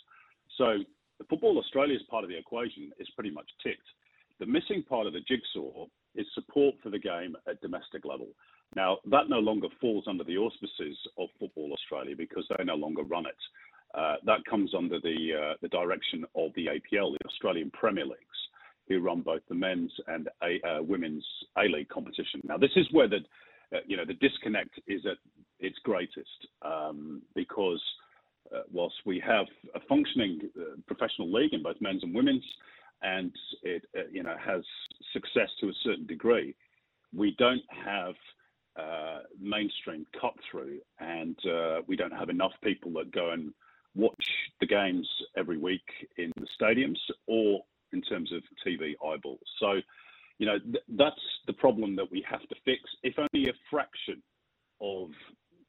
So the Football Australia's part of the equation is pretty much ticked. The missing part of the jigsaw is support for the game at domestic level. Now, that no longer falls under the auspices of Football Australia because they no longer run it. That comes under the direction of the APL, the Australian Premier Leagues, who run both the men's and women's A-League competition. Now, this is where the disconnect is at its greatest because whilst we have a functioning professional league in both men's and women's, and it has success to a certain degree, we don't have mainstream cut through, and we don't have enough people that go and watch the games every week in the stadiums or in terms of TV eyeballs. So, that's the problem that we have to fix. If only a fraction of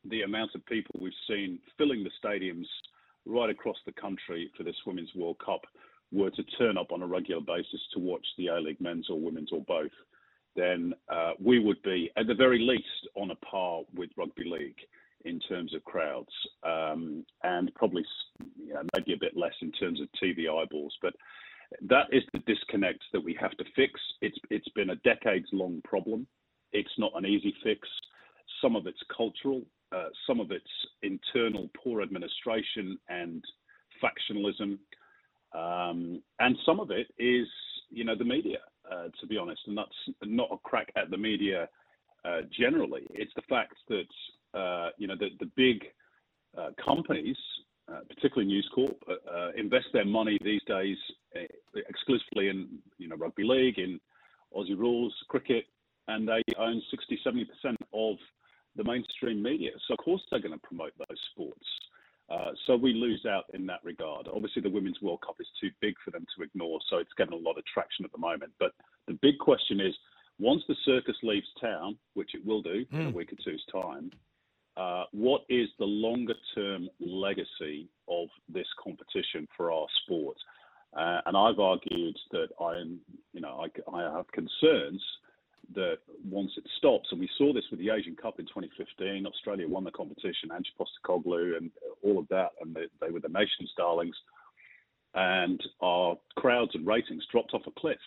the amount of people we've seen filling the stadiums right across the country for this Women's World Cup were to turn up on a regular basis to watch the A-League men's or women's or both, then we would be, at the very least, on a par with rugby league in terms of crowds, and probably maybe a bit less in terms of TV eyeballs. But that is the disconnect that we have to fix. It's been a decades-long problem. It's not an easy fix. Some of it's cultural, some of it's internal poor administration and factionalism. And some of it is, the media, to be honest, and that's not a crack at the media generally. It's the fact that, the big companies, particularly News Corp, invest their money these days exclusively in, rugby league, in Aussie rules, cricket, and they own 60, 70% of the mainstream media. So, of course, they're going to promote those sports. So we lose out in that regard. Obviously, the Women's World Cup is too big for them to ignore, so it's getting a lot of traction at the moment. But the big question is, once the circus leaves town, which it will do in a week or two's time, what is the longer-term legacy of this competition for our sport? And I've argued that I have concerns that once it stops, and we saw this with the Asian Cup in 2015, Australia won the competition, Ange Postecoglou and all of that, and they were the nation's darlings, and our crowds and ratings dropped off a cliff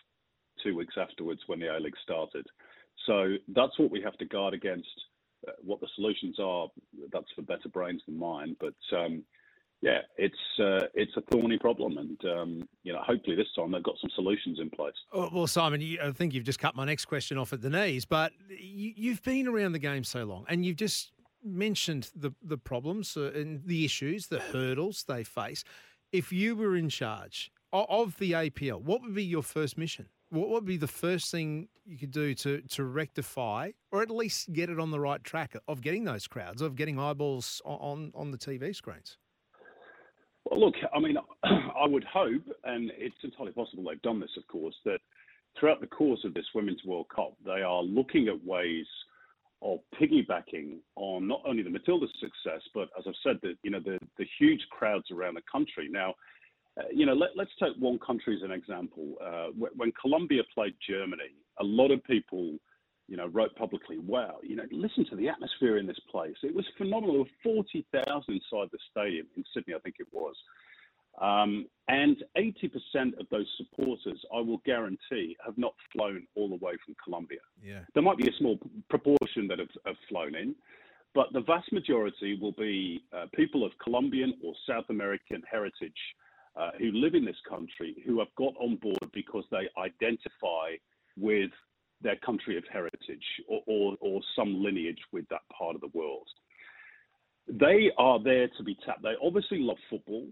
2 weeks afterwards when the A-League started. So that's what we have to guard against. What the solutions are, that's for better brains than mine, but it's a thorny problem, and hopefully this time they've got some solutions in place. Well, Simon, I think you've just cut my next question off at the knees, but you've been around the game so long, and you've just mentioned the problems and the issues, the hurdles they face. If you were in charge of the APL, what would be your first mission? What would be the first thing you could do to rectify, or at least get it on the right track of getting those crowds, of getting eyeballs on the TV screens? Well, look, I mean, I would hope, and it's entirely possible they've done this, of course, that throughout the course of this Women's World Cup, they are looking at ways of piggybacking on not only the Matildas' success, but as I've said, the huge crowds around the country. Now, Let's take one country as an example. When Colombia played Germany, a lot of people, wrote publicly, wow, listen to the atmosphere in this place. It was phenomenal. 40,000 inside the stadium in Sydney, I think it was. And 80% of those supporters, I will guarantee, have not flown all the way from Colombia. Yeah. There might be a small proportion that have flown in, but the vast majority will be people of Colombian or South American heritage who live in this country, who have got on board because they identify with their country of heritage or some lineage with that part of the world. They are there to be tapped. They obviously love football,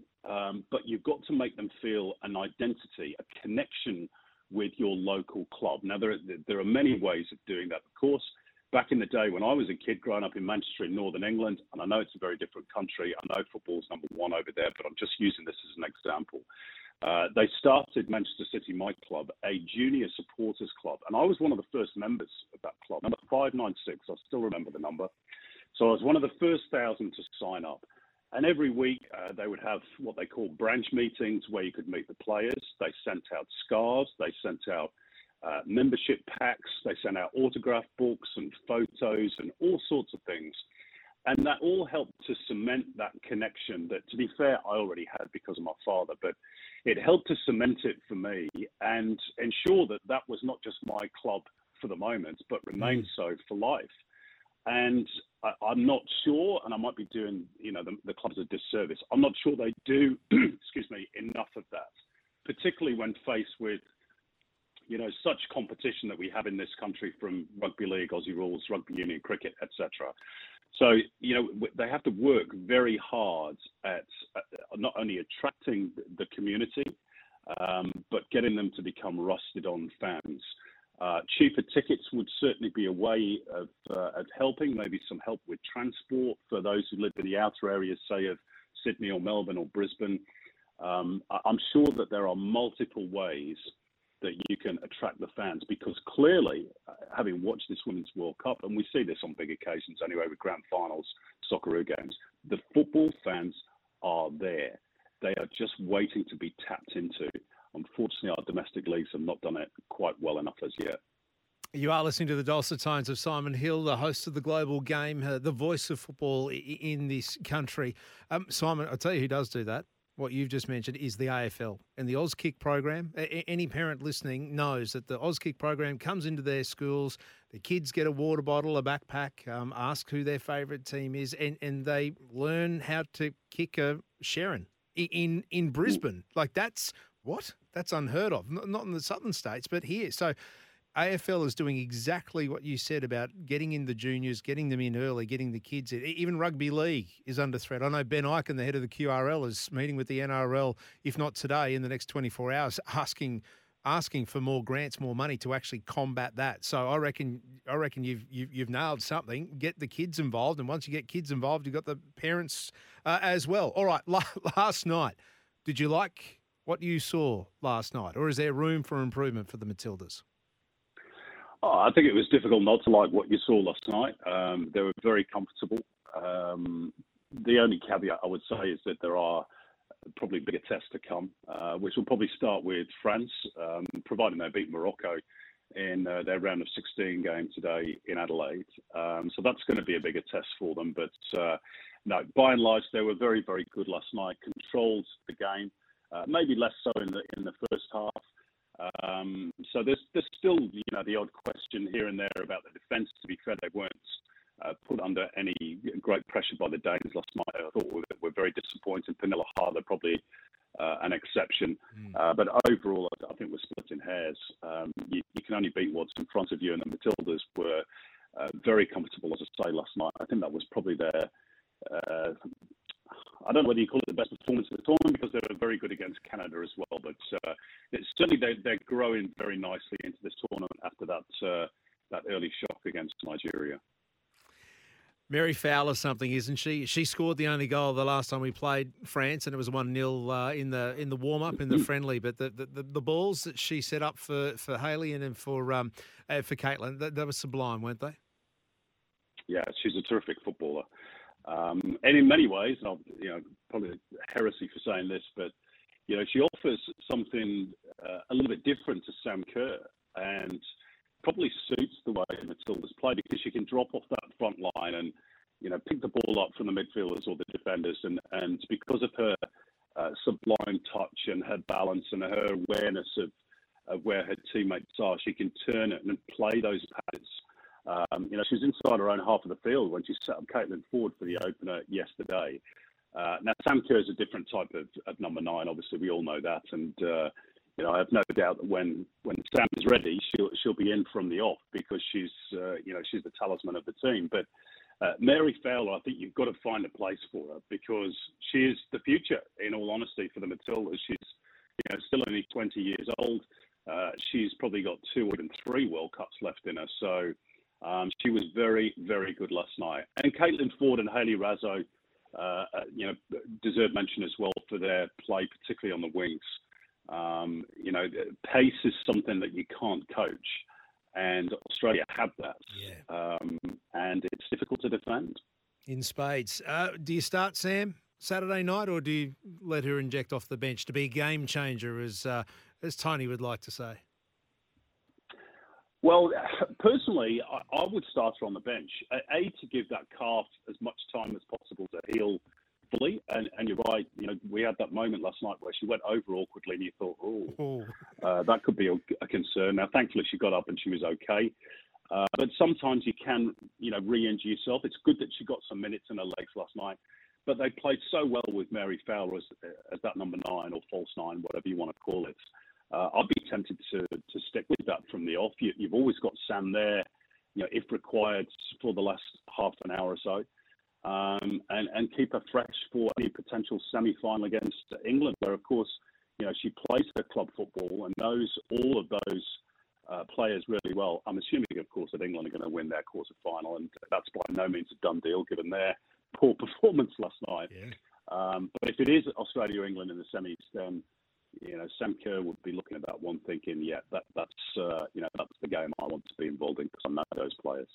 but you've got to make them feel an identity, a connection with your local club. Now, there are many ways of doing that, of course. Back in the day when I was a kid growing up in Manchester in Northern England, and I know it's a very different country, I know football's number one over there, but I'm just using this as an example. They started Manchester City, my club, a junior supporters club, and I was one of the first members of that club, number 596, I still remember the number. So I was one of the first 1,000 to sign up. And every week they would have what they call branch meetings where you could meet the players. They sent out scarves. They sent out membership packs. They sent out autograph books and photos and all sorts of things. And that all helped to cement that connection that, to be fair, I already had because of my father. But it helped to cement it for me and ensure that that was not just my club for the moment, but remained so for life. And I'm not sure, and I might be doing, the clubs a disservice. I'm not sure they do, enough of that, particularly when faced with, such competition that we have in this country from rugby league, Aussie rules, rugby union, cricket, etc. So, they have to work very hard at not only attracting the community, but getting them to become rusted-on fans. Cheaper tickets would certainly be a way of helping, maybe some help with transport for those who live in the outer areas, say, of Sydney or Melbourne or Brisbane. I'm sure that there are multiple ways that you can attract the fans because clearly, having watched this Women's World Cup, and we see this on big occasions anyway with grand finals, Socceroo games, the football fans are there. They are just waiting to be tapped into. Unfortunately, our domestic leagues have not done it quite well enough as yet. You are listening to the dulcet tones of Simon Hill, the host of The Global Game, the voice of football in this country. Simon, I'll tell you who does do that. What you've just mentioned is the AFL and the AusKick program. Any parent listening knows that the AusKick program comes into their schools. The kids get a water bottle, a backpack, ask who their favourite team is, and they learn how to kick a Sharon in Brisbane. Like that's... What? That's unheard of. Not in the southern states, but here. So AFL is doing exactly what you said about getting in the juniors, getting them in early, getting the kids in. Even rugby league is under threat. I know Ben Eichen, the head of the QRL, is meeting with the NRL, if not today, in the next 24 hours, asking for more grants, more money to actually combat that. So I reckon you've nailed something. Get the kids involved, and once you get kids involved, you've got the parents as well. All right, last night, did you like what you saw last night, or is there room for improvement for the Matildas? Oh, I think it was difficult not to like what you saw last night. They were very comfortable. The only caveat I would say is that there are probably bigger tests to come, which will probably start with France, providing they beat Morocco in their round of 16 game today in Adelaide. So that's going to be a bigger test for them. But no, by and large, they were very, very good last night, controlled the game. Maybe less so in the first half. So there's still the odd question here and there about the defence. To be fair, they weren't put under any great pressure by the Danes last night. I thought we're very disappointed. Penilla Harder probably an exception. But overall, I think we're splitting hairs. You can only beat what's in front of you, and the Matildas were very comfortable, as I say, last night. I think that was probably their... I don't know whether you call it the best performance of the tournament because they were very good against Canada as well, but it's certainly they're growing very nicely into this tournament after that early shock against Nigeria. Mary Fowler something, isn't she? She scored the only goal the last time we played France, and it was 1-0 in the warm-up, in the friendly. But the balls that she set up for Hayley and then for Caitlin, they were sublime, weren't they? Yeah, she's a terrific footballer. And in many ways, and I'll, probably heresy for saying this, but You know, she offers something a little bit different to Sam Kerr, and probably suits the way Matildas play, because she can drop off that front line and, you know, pick the ball up from the midfielders or the defenders. And because of her sublime touch and her balance and her awareness of where her teammates are, she can turn it and play those passes. You know, she was inside her own half of the field when she set up Caitlin Ford for the opener yesterday. Now, Sam Kerr is a different type of number nine. Obviously, we all know that. And, you know, I have no doubt that when Sam is ready, she'll be in from the off, because she's, you know, she's the talisman of the team. But Mary Fowler, I think you've got to find a place for her, because she is the future, in all honesty, for the Matildas. She's, you know, still only 20 years old. She's probably got 2 or even 3 World Cups left in her. So she was very, very good last night. And Caitlin Ford and Hayley Razzo, you know, deserve mention as well for their play, particularly on the wings. You know, pace is something that you can't coach, and Australia have that. Yeah. And it's difficult to defend. In spades. Do you start Sam Saturday night, or do you let her inject off the bench to be a game changer, as Tony would like to say? Well, personally, I would start her on the bench. A, to give that calf as much time as possible to heal fully. And you're right, you know, we had that moment last night where she went over awkwardly and you thought, that could be a concern. Now, thankfully, she got up and she was okay. But sometimes you can, you know, re-injure yourself. It's good that she got some minutes in her legs last night. But they played so well with Mary Fowler as that number nine or false nine, whatever you want to call it. I'd be tempted to stick with that from the off. You've always got Sam there, you know, if required, for the last half an hour or so, and keep her fresh for any potential semi-final against England, where, of course, you know, she plays her club football and knows all of those players really well. I'm assuming, of course, that England are going to win their quarter final, and that's by no means a done deal given their poor performance last night. Yeah. But if it is Australia or England in the semis, then you know, Sam Kerr would be looking at that one thinking, yeah, that's you know, that's the game I want to be involved in, because I know those players.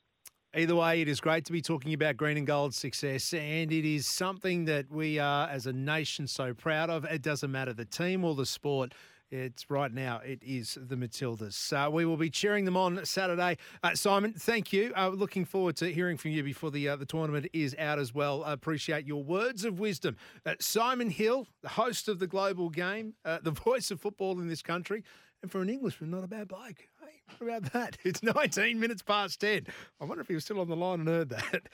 Either way, it is great to be talking about green and gold success, and it is something that we are, as a nation, so proud of. It doesn't matter the team or the sport. It's right now, it is the Matildas. We will be cheering them on Saturday. Simon, thank you. Looking forward to hearing from you before the tournament is out as well. I appreciate your words of wisdom. Simon Hill, the host of The Global Game, the voice of football in this country, and for an Englishman, not a bad bloke. Hey, what about that? It's 19 minutes past 10. I wonder if he was still on the line and heard that.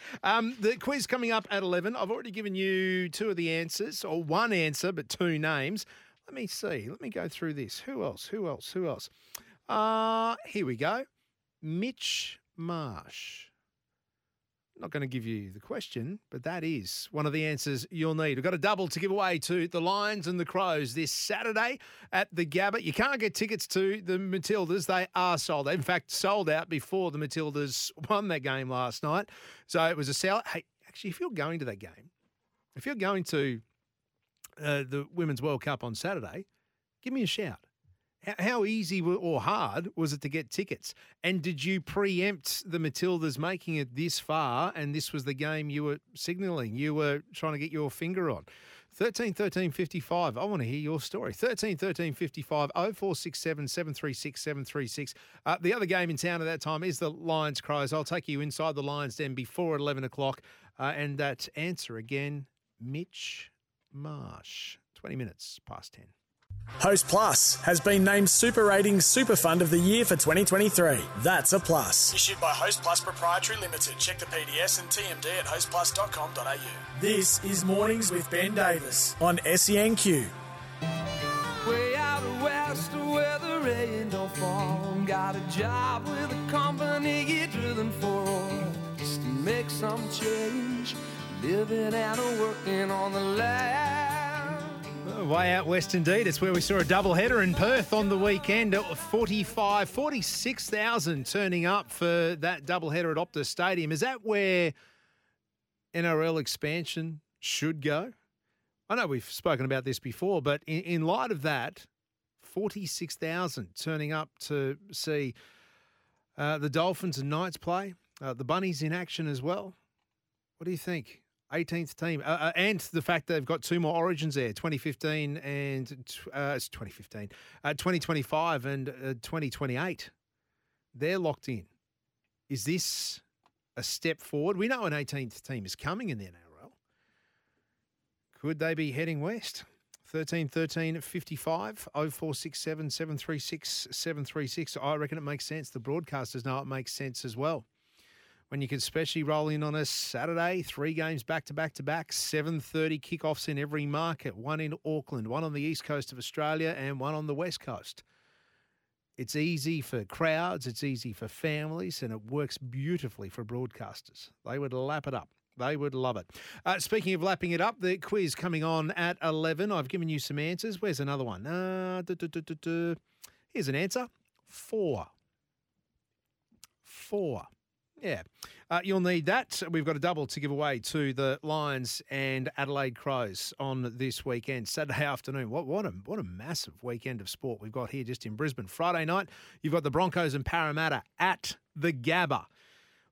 The quiz coming up at 11. I've already given you 2 of the answers, or 1 answer, but 2 names. Let me see. Let me go through this. Who else? Here we go. Mitch Marsh. I'm not going to give you the question, but that is one of the answers you'll need. We've got a double to give away to the Lions and the Crows this Saturday at the Gabba. You can't get tickets to the Matildas. They are sold. In fact, sold out before the Matildas won that game last night. So it was a sellout. Hey, actually, if you're going to that game, if you're going to the Women's World Cup on Saturday, give me a shout. How easy or hard was it to get tickets? And did you preempt the Matildas making it this far, and this was the game you were signalling, you were trying to get your finger on? 13 13 55. I want to hear your story. 13 13 55. 0467 736 736. The other game in town at that time is the Lions Crows. I'll take you inside the Lions Den before 11 o'clock. And that answer again, Mitch Marsh. 20 minutes past 10. Host Plus has been named Super Ratings Super Fund of the Year for 2023. That's a plus. Issued by Host Plus Proprietary Limited. Check the PDS and TMD at hostplus.com.au. This is Mornings with Ben Davis on SENQ. Way out west where the rain don't fall. Got a job with a company you're drilling for oil. Just to make some change. Living and working on the land. Way out west indeed. It's where we saw a doubleheader in Perth on the weekend. 46,000 turning up for that doubleheader at Optus Stadium. Is that where NRL expansion should go? I know we've spoken about this before, but in light of that, 46,000 turning up to see the Dolphins and Knights play, the Bunnies in action as well. What do you think? 18th team. And the fact they've got two more origins there, 2015 and it's 2015, 2025 and 2028. They're locked in. Is this a step forward? We know an 18th team is coming in the NRL. Could they be heading west? 13 13 55, 0467 736 736. I reckon it makes sense. The broadcasters know it makes sense as well. When you can especially roll in on a Saturday, 3 games back to back to back, 7:30 kickoffs in every market, one in Auckland, one on the east coast of Australia and one on the west coast. It's easy for crowds, it's easy for families, and it works beautifully for broadcasters. They would lap it up. They would love it. Speaking of lapping it up, the quiz coming on at 11. I've given you some answers. Where's another one? Here's an answer. 4. 4. Yeah. You'll need that. We've got a double to give away to the Lions and Adelaide Crows on this weekend, Saturday afternoon. What a massive weekend of sport we've got here just in Brisbane. Friday night, you've got the Broncos and Parramatta at the Gabba.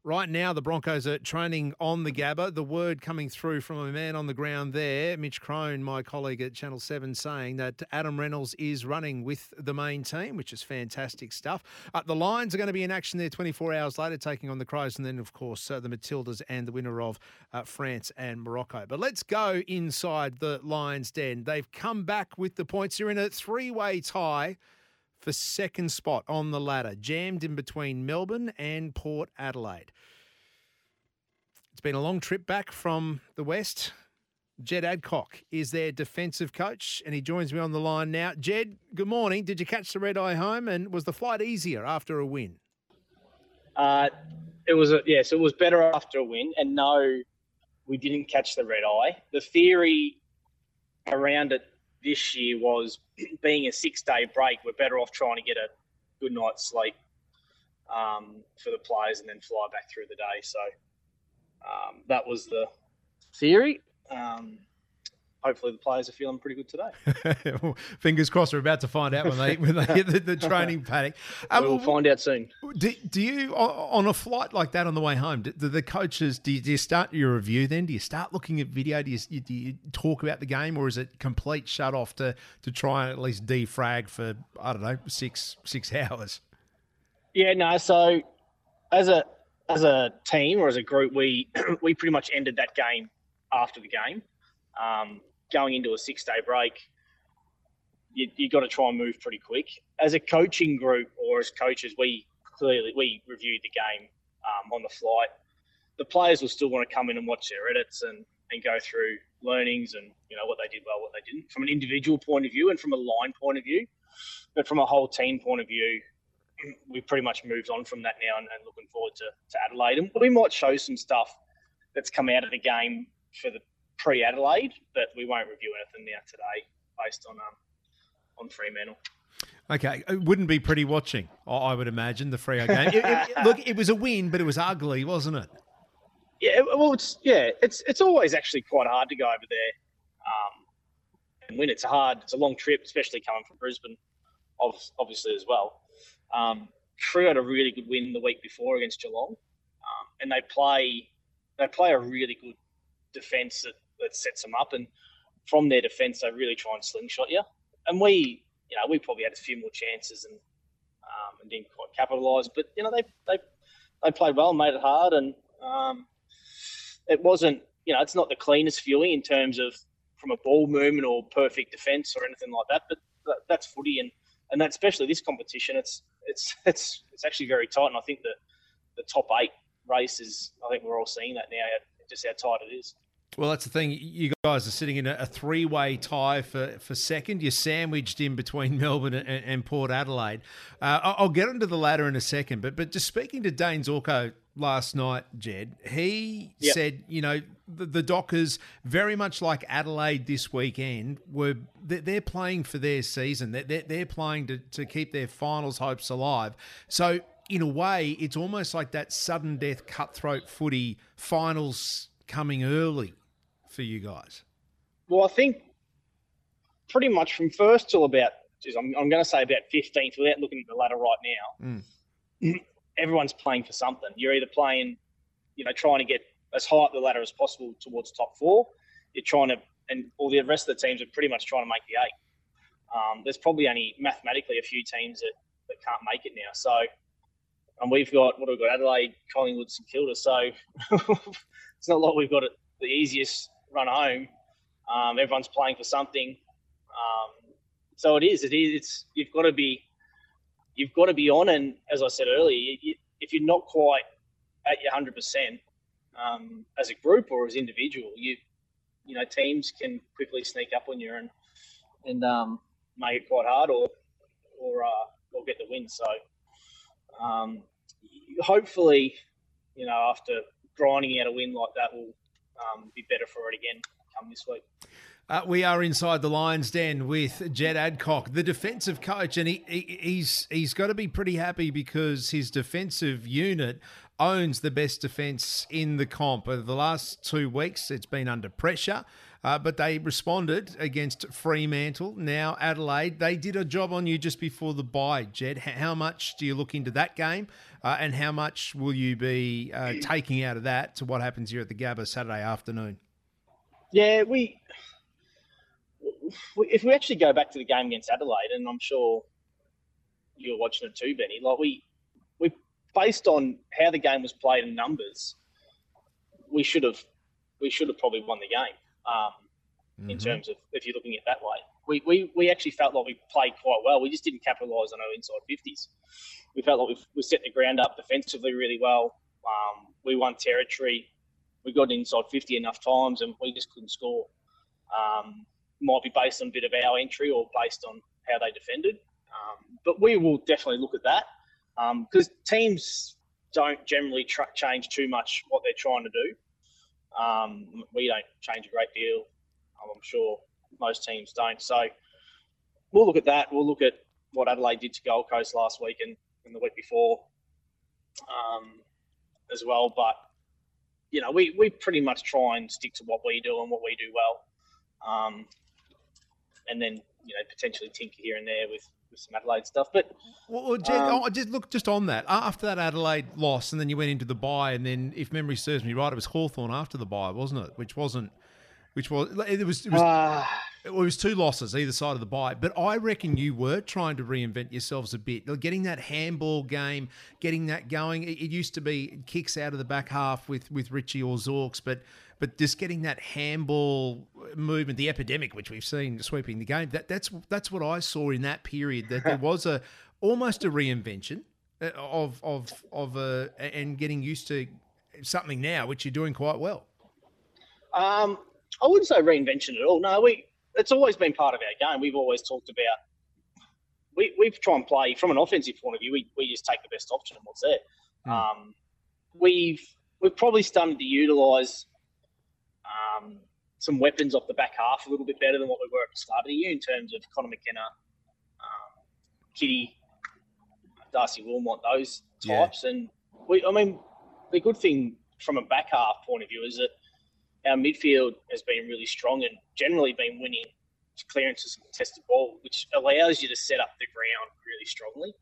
Right now, the Broncos are training on the Gabba. The word coming through from a man on the ground there, Mitch Crone, my colleague at Channel 7, saying that Adam Reynolds is running with the main team, which is fantastic stuff. The Lions are going to be in action there 24 hours later, taking on the Crows, and then, of course, the Matildas and the winner of France and Morocco. But let's go inside the Lions' den. They've come back with the points. They're in a 3-way tie for second spot on the ladder, jammed in between Melbourne and Port Adelaide. It's been a long trip back from the West. Jed Adcock is their defensive coach, and he joins me on the line now. Jed, good morning. Did you catch the red eye home, and was the flight easier after a win? Yes, it was better after a win, and no, we didn't catch the red eye. The theory around it this year was, being a 6-day break, we're better off trying to get a good night's sleep for the players and then fly back through the day. So that was the theory. Hopefully the players are feeling pretty good today. Well, fingers crossed. We're about to find out when they hit the training paddock. We'll find out soon. Do you, on a flight like that on the way home, do the coaches, do you start your review then? Do you start looking at video? Do you talk about the game, or is it complete shut off to try and at least defrag for, I don't know, six hours? Yeah, no. So as a team or as a group, we pretty much ended that game after the game. Going into a 6-day break, you got to try and move pretty quick. As a coaching group or as coaches, we reviewed the game on the flight. The players will still want to come in and watch their edits and go through learnings and, you know, what they did well, what they didn't, from an individual point of view and from a line point of view. But from a whole team point of view, we pretty much moved on from that now and looking forward to Adelaide. And we might show some stuff that's come out of the game for the pre-Adelaide, but we won't review anything now today based on Fremantle. Okay, it wouldn't be pretty watching, I would imagine, the Freo game. Look, it was a win, but it was ugly, wasn't it? Yeah, well, it's always actually quite hard to go over there and win. It's a long trip, especially coming from Brisbane, obviously as well. Freo had a really good win the week before against Geelong, and they play a really good defence that sets them up, and from their defence they really try and slingshot you. And we probably had a few more chances and didn't quite capitalise. But you know, they played well, made it hard, and it wasn't, you know, it's not the cleanest viewing in terms of from a ball movement or perfect defence or anything like that. But that's footy, and that, especially this competition, it's actually very tight. And I think the top 8 races, I think we're all seeing that now, just how tight it is. Well, that's the thing. You guys are sitting in a 3-way tie for second. You're sandwiched in between Melbourne and Port Adelaide. I'll get onto the ladder in a second, but just speaking to Dane Zorko last night, Jed, he said, you know, the Dockers, very much like Adelaide this weekend, they're playing for their season. They're playing to keep their finals hopes alive. So in a way, it's almost like that sudden death, cutthroat footy finals coming early for you guys? Well, I think pretty much from first till about, I'm going to say about 15th, without looking at the ladder right now, everyone's playing for something. You're either playing, you know, trying to get as high up the ladder as possible towards top four. You're trying to, and all the rest of the teams are pretty much trying to make the eight. There's probably only mathematically a few teams that can't make it now. So, and we've got, what have we got? Adelaide, Collingwood, St Kilda. So it's not like we've got it the easiest run home. Everyone's playing for something. So it's you've got to be on. And as I said earlier, if you're not quite at your 100% as a group or as individual, you know, teams can quickly sneak up on you and make it quite hard or get the win. So hopefully, you know, after grinding out a win like that, we'll be better for it again come this week. We are inside the Lions' Den with Jed Adcock, the defensive coach, and he's got to be pretty happy because his defensive unit owns the best defence in the comp. Over the last 2 weeks, it's been under pressure, but they responded against Fremantle. Now Adelaide, they did a job on you just before the bye, Jed. How much do you look into that game, and how much will you be taking out of that to what happens here at the Gabba Saturday afternoon? Yeah, if we actually go back to the game against Adelaide, and I'm sure you're watching it too, Benny, like we based on how the game was played in numbers, we should have probably won the game. In terms of if you're looking at it that way, we actually felt like we played quite well. We just didn't capitalise on our inside 50s. We felt like we set the ground up defensively really well. We won territory. We got inside 50 enough times, and we just couldn't score. Might be based on a bit of our entry or based on how they defended. But we will definitely look at that because teams don't generally change too much what they're trying to do. We don't change a great deal. I'm sure most teams don't. So we'll look at that. We'll look at what Adelaide did to Gold Coast last week and the week before as well. But, you know, we pretty much try and stick to what we do and what we do well. And then, you know, potentially tinker here and there with some Adelaide stuff. But well, Jed, just on that, after that Adelaide loss, and then you went into the bye, and then, if memory serves me right, it was Hawthorn after the bye, wasn't it? It was 2 losses either side of the bye. But I reckon you were trying to reinvent yourselves a bit, getting that handball game, getting that going. It used to be kicks out of the back half with Richie or Zorks, but just getting that handball movement, the epidemic which we've seen sweeping the game, that's what I saw in that period, that there was almost a reinvention of and getting used to something now, which you're doing quite well. I wouldn't say reinvention at all. No, it's always been part of our game. We've always talked about we try and play from an offensive point of view. We just take the best option and what's there. We've probably started to utilise some weapons off the back half a little bit better than what we were at the start of the year in terms of Connor McKenna, Kitty, Darcy Wilmot, those types. Yeah. And the good thing from a back half point of view is that our midfield has been really strong and generally been winning clearances and contested ball, which allows you to set up the ground really strongly.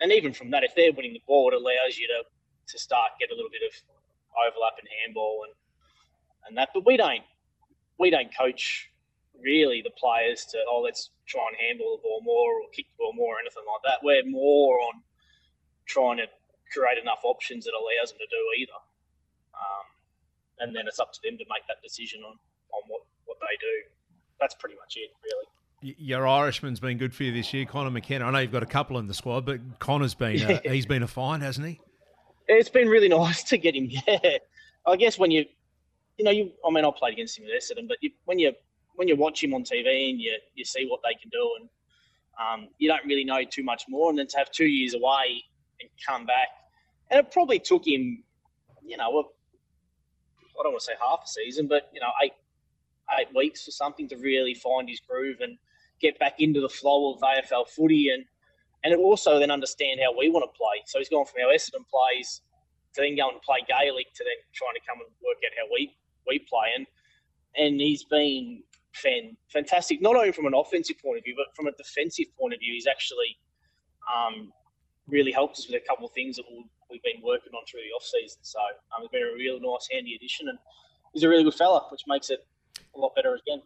And even from that, if they're winning the ball, it allows you to start get a little bit of overlap and handball and that. But we don't coach really the players to let's try and handball the ball more or kick the ball more or anything like that. We're more on trying to create enough options that allows them to do either. And then it's up to them to make that decision on what they do. That's pretty much it, really. Your Irishman's been good for you this year, Connor McKenna. I know you've got a couple in the squad, but Connor's been he's been a find, hasn't he? It's been really nice to get him. Yeah, I guess when I played against him at Essendon, but when you watch him on TV and you see what they can do, and you don't really know too much more, and then to have 2 years away and come back, and it probably took him, you know. I don't want to say half a season, but, you know, eight weeks or something to really find his groove and get back into the flow of AFL footy and also then understand how we want to play. So he's gone from how Essendon plays to then going to play Gaelic to then trying to come and work out how we play. And he's been fantastic, not only from an offensive point of view, but from a defensive point of view. He's actually really helped us with a couple of things that we'll we've been working on through the off-season. So he's been a real nice, handy addition, and he's a really good fella, which makes it a lot better again.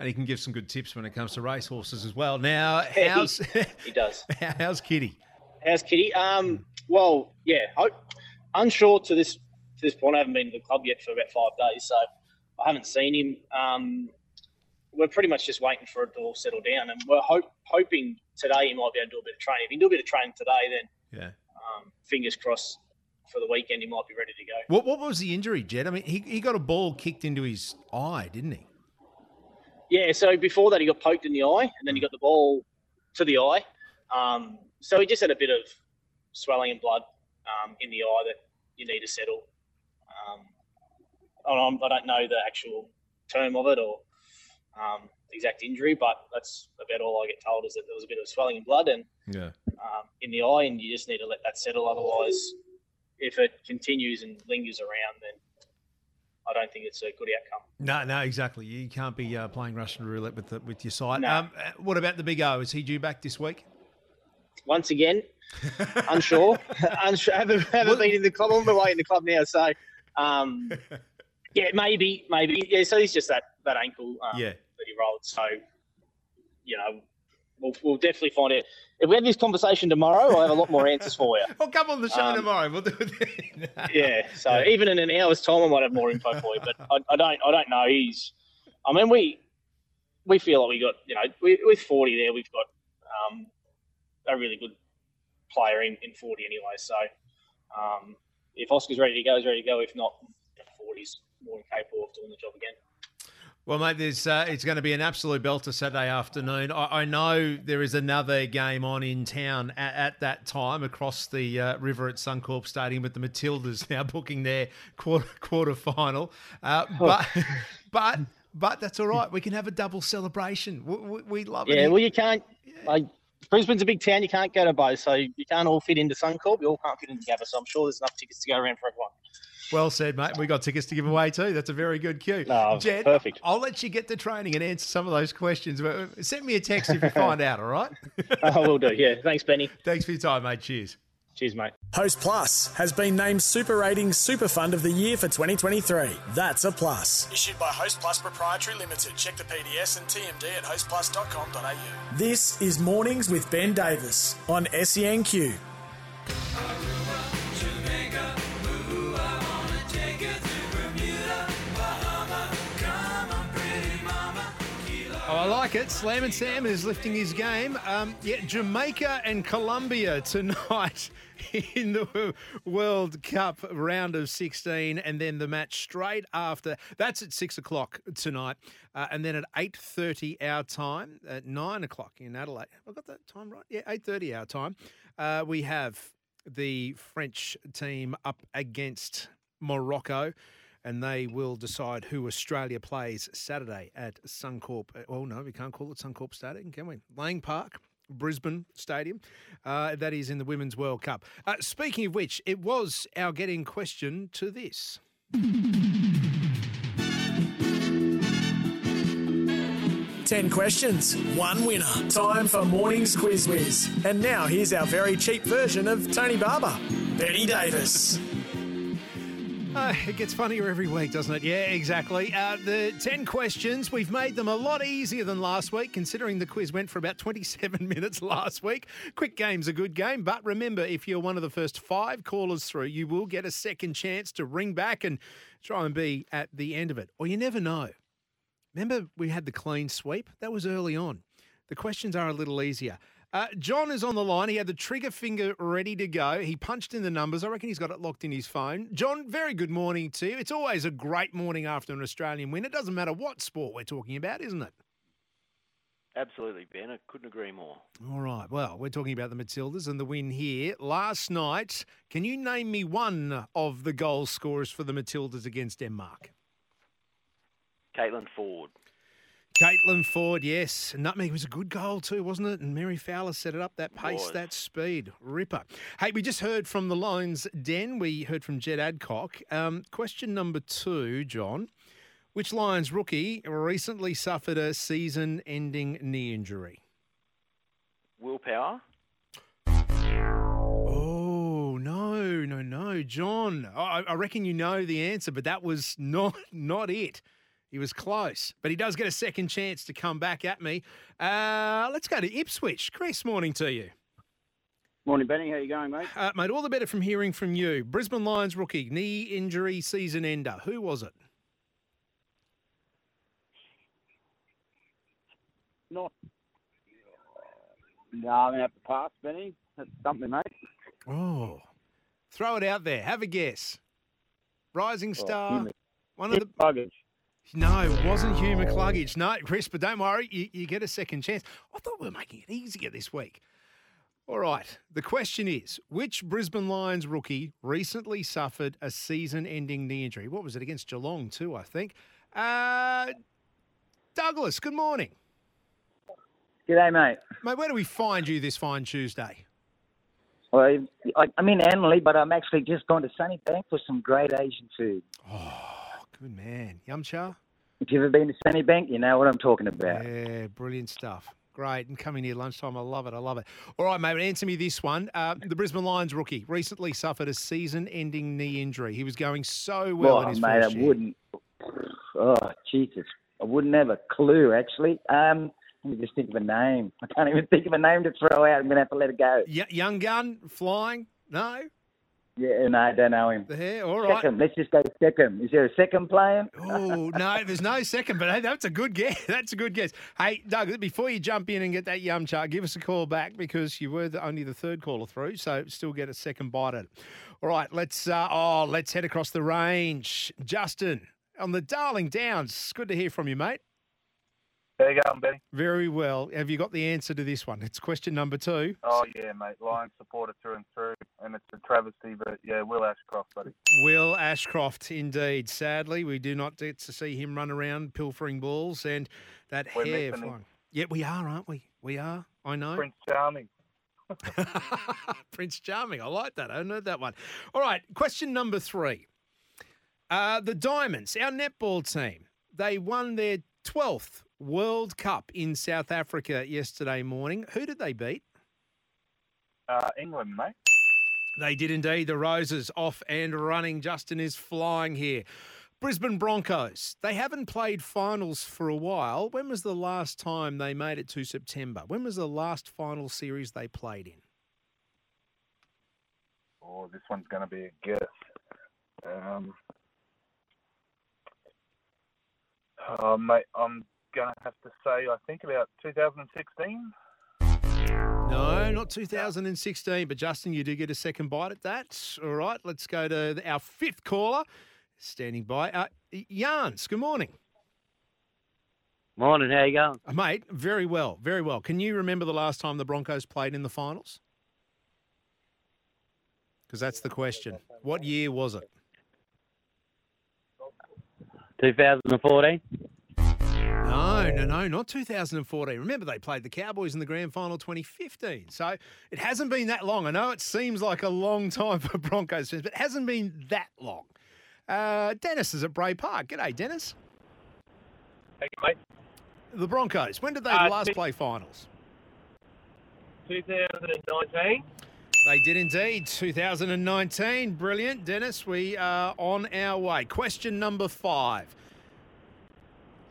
And he can give some good tips when it comes to racehorses as well. Now, how's he does? How's Kitty? How's Kitty? Well, yeah, unsure to this point. I haven't been to the club yet for about 5 days, so I haven't seen him. We're pretty much just waiting for it to all settle down, and we're hoping today he might be able to do a bit of training. If he can do a bit of training today, then fingers crossed for the weekend he might be ready to go. What was the injury, Jed? I mean, he got a ball kicked into his eye, didn't he? Yeah, so before that he got poked in the eye, and then he got the ball to the eye. So he just had a bit of swelling and blood in the eye that you need to settle. I don't know the actual term of it or exact injury, but that's about all I get told, is that there was a bit of swelling in blood and in the eye, and you just need to let that settle. Otherwise, if it continues and lingers around, then I don't think it's a good outcome. No, exactly. You can't be playing Russian roulette with your side. No. What about the Big O? Is he due back this week? Once again, unsure. Haven't been in the club, all the way in the club now. So, yeah, maybe. Yeah, so he's just that ankle that he rolled. So, we'll definitely find out. If we have this conversation tomorrow, I'll have a lot more answers for you. Well, come on the show tomorrow. We'll do it then. No. Yeah. So even in an hour's time, I might have more info for you. But I don't know. We feel like we got, with 40 there, we've got a really good player in 40 anyway. So if Oscar's ready to go, he's ready to go. If not, 40's more than capable of doing the job again. Well, mate, it's going to be an absolute belter Saturday afternoon. I know there is another game on in town at that time across the river at Suncorp Stadium, with the Matildas now booking their quarter final. But that's all right. We can have a double celebration. We love it. Yeah, well, you can't. Like, Brisbane's a big town. You can't go to both, so you can't all fit into Suncorp. You all can't fit into Gabba, so I'm sure there's enough tickets to go around for everyone. Well said, mate. We got tickets to give away too. That's a very good cue. No, Jed, perfect. I'll let you get to training and answer some of those questions. But send me a text if you find out, all right? I will do, yeah. Thanks, Benny. Thanks for your time, mate. Cheers. Cheers, mate. Host Plus has been named Super Ratings Super Fund of the Year for 2023. That's a plus. Issued by Host Plus Proprietary Limited. Check the PDS and TMD at hostplus.com.au. This is Mornings with Ben Davis on SENQ. Oh, I like it. Slam and Sam is lifting his game. Jamaica and Colombia tonight in the World Cup round of 16, and then the match straight after. That's at 6 o'clock tonight, and then at 8:30 our time, at 9 o'clock in Adelaide. Have I got that time right? Yeah, 8:30 our time. We have the French team up against Morocco, and they will decide who Australia plays Saturday at Suncorp. Well, no, we can't call it Suncorp Stadium, can we? Lang Park, Brisbane Stadium. That is in the Women's World Cup. Speaking of which, it was our getting question to this. Ten questions, one winner. Time for Morning's Quiz Whiz. And now here's our very cheap version of Tony Barber, Benny Davis. It gets funnier every week, doesn't it? Yeah, exactly. The 10 questions, we've made them a lot easier than last week, considering the quiz went for about 27 minutes last week. Quick game's a good game, but remember, if you're one of the first 5 callers through, you will get a second chance to ring back and try and be at the end of it. Or you never know. Remember, we had the clean sweep? That was early on. The questions are a little easier. John is on the line. He had the trigger finger ready to go. He punched in the numbers. I reckon he's got it locked in his phone. John, very good morning to you. It's always a great morning after an Australian win. It doesn't matter what sport we're talking about, isn't it? Absolutely, Ben. I couldn't agree more. All right. Well, we're talking about the Matildas and the win here last night. Can you name me one of the goal scorers for the Matildas against Denmark? Caitlin Ford. Caitlin Ford, yes. Nutmeg was a good goal too, wasn't it? And Mary Fowler set it up, that pace, that speed. Ripper. Hey, we just heard from the Lions Den. We heard from Jed Adcock. Question number 2, John. Which Lions rookie recently suffered a season-ending knee injury? Will Power. Oh, no. No, John. I reckon you know the answer, but that was not it. He was close, but he does get a second chance to come back at me. Let's go to Ipswich. Chris, morning to you. Morning, Benny. How you going, mate? Mate, all the better from hearing from you. Brisbane Lions rookie, knee injury, season ender. Who was it? No, I'm going to have to pass, Benny. That's something, mate. Oh. Throw it out there. Have a guess. Rising star. Hume McCluggage. No, it wasn't Hume McCluggage. No, Chris, but don't worry. You get a second chance. I thought we were making it easier this week. All right. The question is, which Brisbane Lions rookie recently suffered a season-ending knee injury? What was it? Against Geelong too, I think. Douglas, good morning. G'day, mate. Mate, where do we find you this fine Tuesday? Well, I'm in Anley, but I'm actually just going to Sunnybank for some great Asian food. Oh, good man. Yum cha? If you've ever been to Sunnybank, you know what I'm talking about. Yeah, brilliant stuff. Great. And coming here lunchtime, I love it. All right, mate, answer me this one. The Brisbane Lions rookie recently suffered a season-ending knee injury. He was going so well in his first year. I wouldn't have a clue, actually. Let me just think of a name. I can't even think of a name to throw out. I'm going to have to let it go. Young gun, flying? No? Yeah, no, I don't know him. Yeah, all right. Second. Let's just go second. Is there a second player? Oh, no, there's no second, but hey, that's a good guess. Hey, Doug, before you jump in and get that yum chart, give us a call back because you were only the third caller through, so still get a second bite at it. All right, let's head across the range. Justin, on the Darling Downs, it's good to hear from you, mate. There you go, Benny. Very well. Have you got the answer to this one? It's question number 2. Oh, yeah, mate. Lions supporter through and through. And it's a travesty, but, yeah, Will Ashcroft, buddy. Will Ashcroft, indeed. Sadly, we do not get to see him run around pilfering balls and that We're hair flying. Him. Yeah, we are, aren't we? We are. I know. Prince Charming. Prince Charming. I like that. I haven't heard that one. All right, question number 3. The Diamonds, our netball team, they won their 12th World Cup in South Africa yesterday morning. Who did they beat? England, mate. They did indeed. The Roses off and running. Justin is flying here. Brisbane Broncos. They haven't played finals for a while. When was the last time they made it to September? When was the last final series they played in? Oh, this one's going to be a guess. Oh, mate, I'm going to have to say, I think about 2016. No, not 2016, but Justin, you do get a second bite at that. All right, let's go to our fifth caller standing by. Jans, good morning. Morning, how you going? Mate, very well, very well. Can you remember the last time the Broncos played in the finals? Because that's the question. What year was it? 2014. No, not 2014. Remember, they played the Cowboys in the grand final 2015. So it hasn't been that long. I know it seems like a long time for Broncos fans, but it hasn't been that long. Dennis is at Bray Park. G'day, Dennis. Thank you, mate. The Broncos, when did they last play finals? 2019. They did indeed. 2019. Brilliant. Dennis, we are on our way. Question number 5.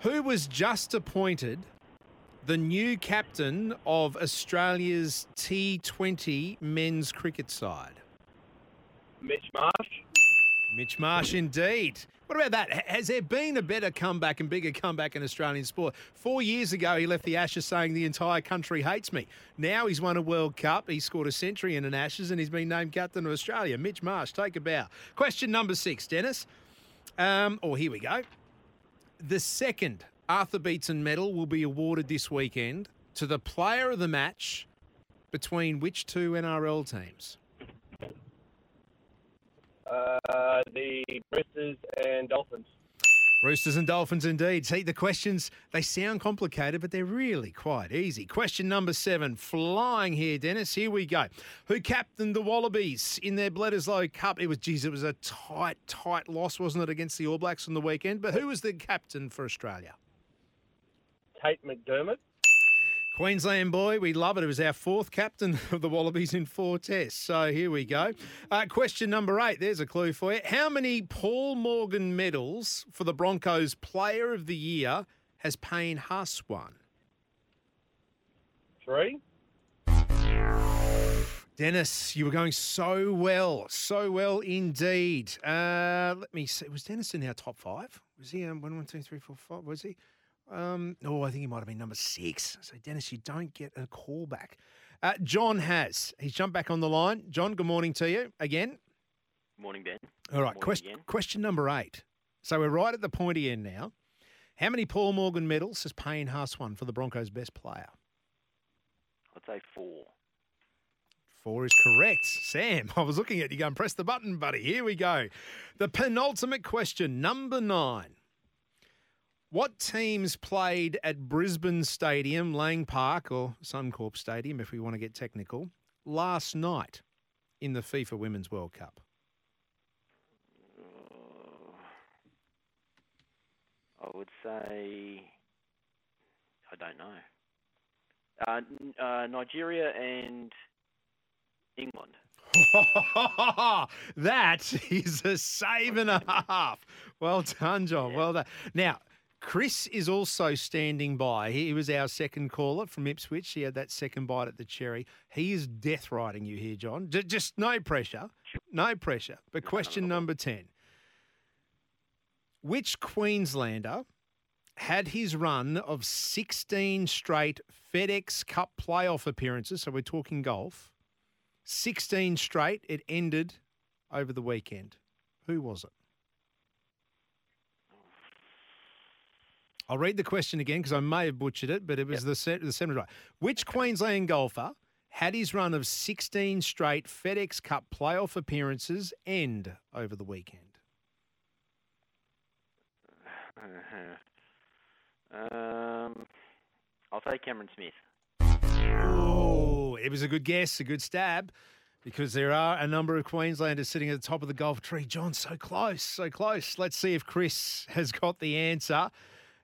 Who was just appointed the new captain of Australia's T20 men's cricket side? Mitch Marsh. Mitch Marsh indeed. What about that? Has there been a better comeback and bigger comeback in Australian sport? 4 years ago, he left the Ashes saying the entire country hates me. Now he's won a World Cup, he scored a century in an Ashes, and he's been named captain of Australia. Mitch Marsh, take a bow. Question number 6, Dennis. Here we go. The second Arthur Beetson medal will be awarded this weekend to the player of the match between which two NRL teams? The Roosters and Dolphins. Roosters and Dolphins indeed. See, the questions, they sound complicated, but they're really quite easy. Question number 7, flying here, Dennis. Here we go. Who captained the Wallabies in their Bledisloe Cup? It was a tight loss, wasn't it, against the All Blacks on the weekend? But who was the captain for Australia? Kate McDermott. Queensland boy, we love it. It was our fourth captain of the Wallabies in four tests. So here we go. Question number 8, there's a clue for you. How many Paul Morgan medals for the Broncos Player of the Year has Payne Haas won? 3. Dennis, you were going so well indeed. Let me see. Was Dennis in our top 5? Was he 1, 2, 3, 4, 5? Was he? I think he might have been number 6. So, Dennis, you don't get a call back. John has. He's jumped back on the line. John, good morning to you again. Morning, Ben. All right, question number 8. So we're right at the pointy end now. How many Paul Morgan medals has Payne Haas won for the Broncos' best player? I'd say 4. 4 is correct. Sam, I was looking at you going, press the button, buddy. Here we go. The penultimate question, number 9. What teams played at Brisbane Stadium, Lang Park, or Suncorp Stadium, if we want to get technical, last night in the FIFA Women's World Cup? I would say, I don't know. Nigeria and England. That is a save and a half. Well done, John. Yeah. Well done. Now, Chris is also standing by. He was our second caller from Ipswich. He had that second bite at the cherry. He is death riding you here, John. Just no pressure. No pressure. But question number 10. Which Queenslander had his run of 16 straight FedEx Cup playoff appearances, so we're talking golf, 16 straight, it ended over the weekend. Who was it? I'll read the question again because I may have butchered it, but it was the seventh right. Which Queensland golfer had his run of 16 straight FedEx Cup playoff appearances end over the weekend? I'll say Cameron Smith. Oh, it was a good guess, a good stab, because there are a number of Queenslanders sitting at the top of the golf tree. John, so close, so close. Let's see if Chris has got the answer.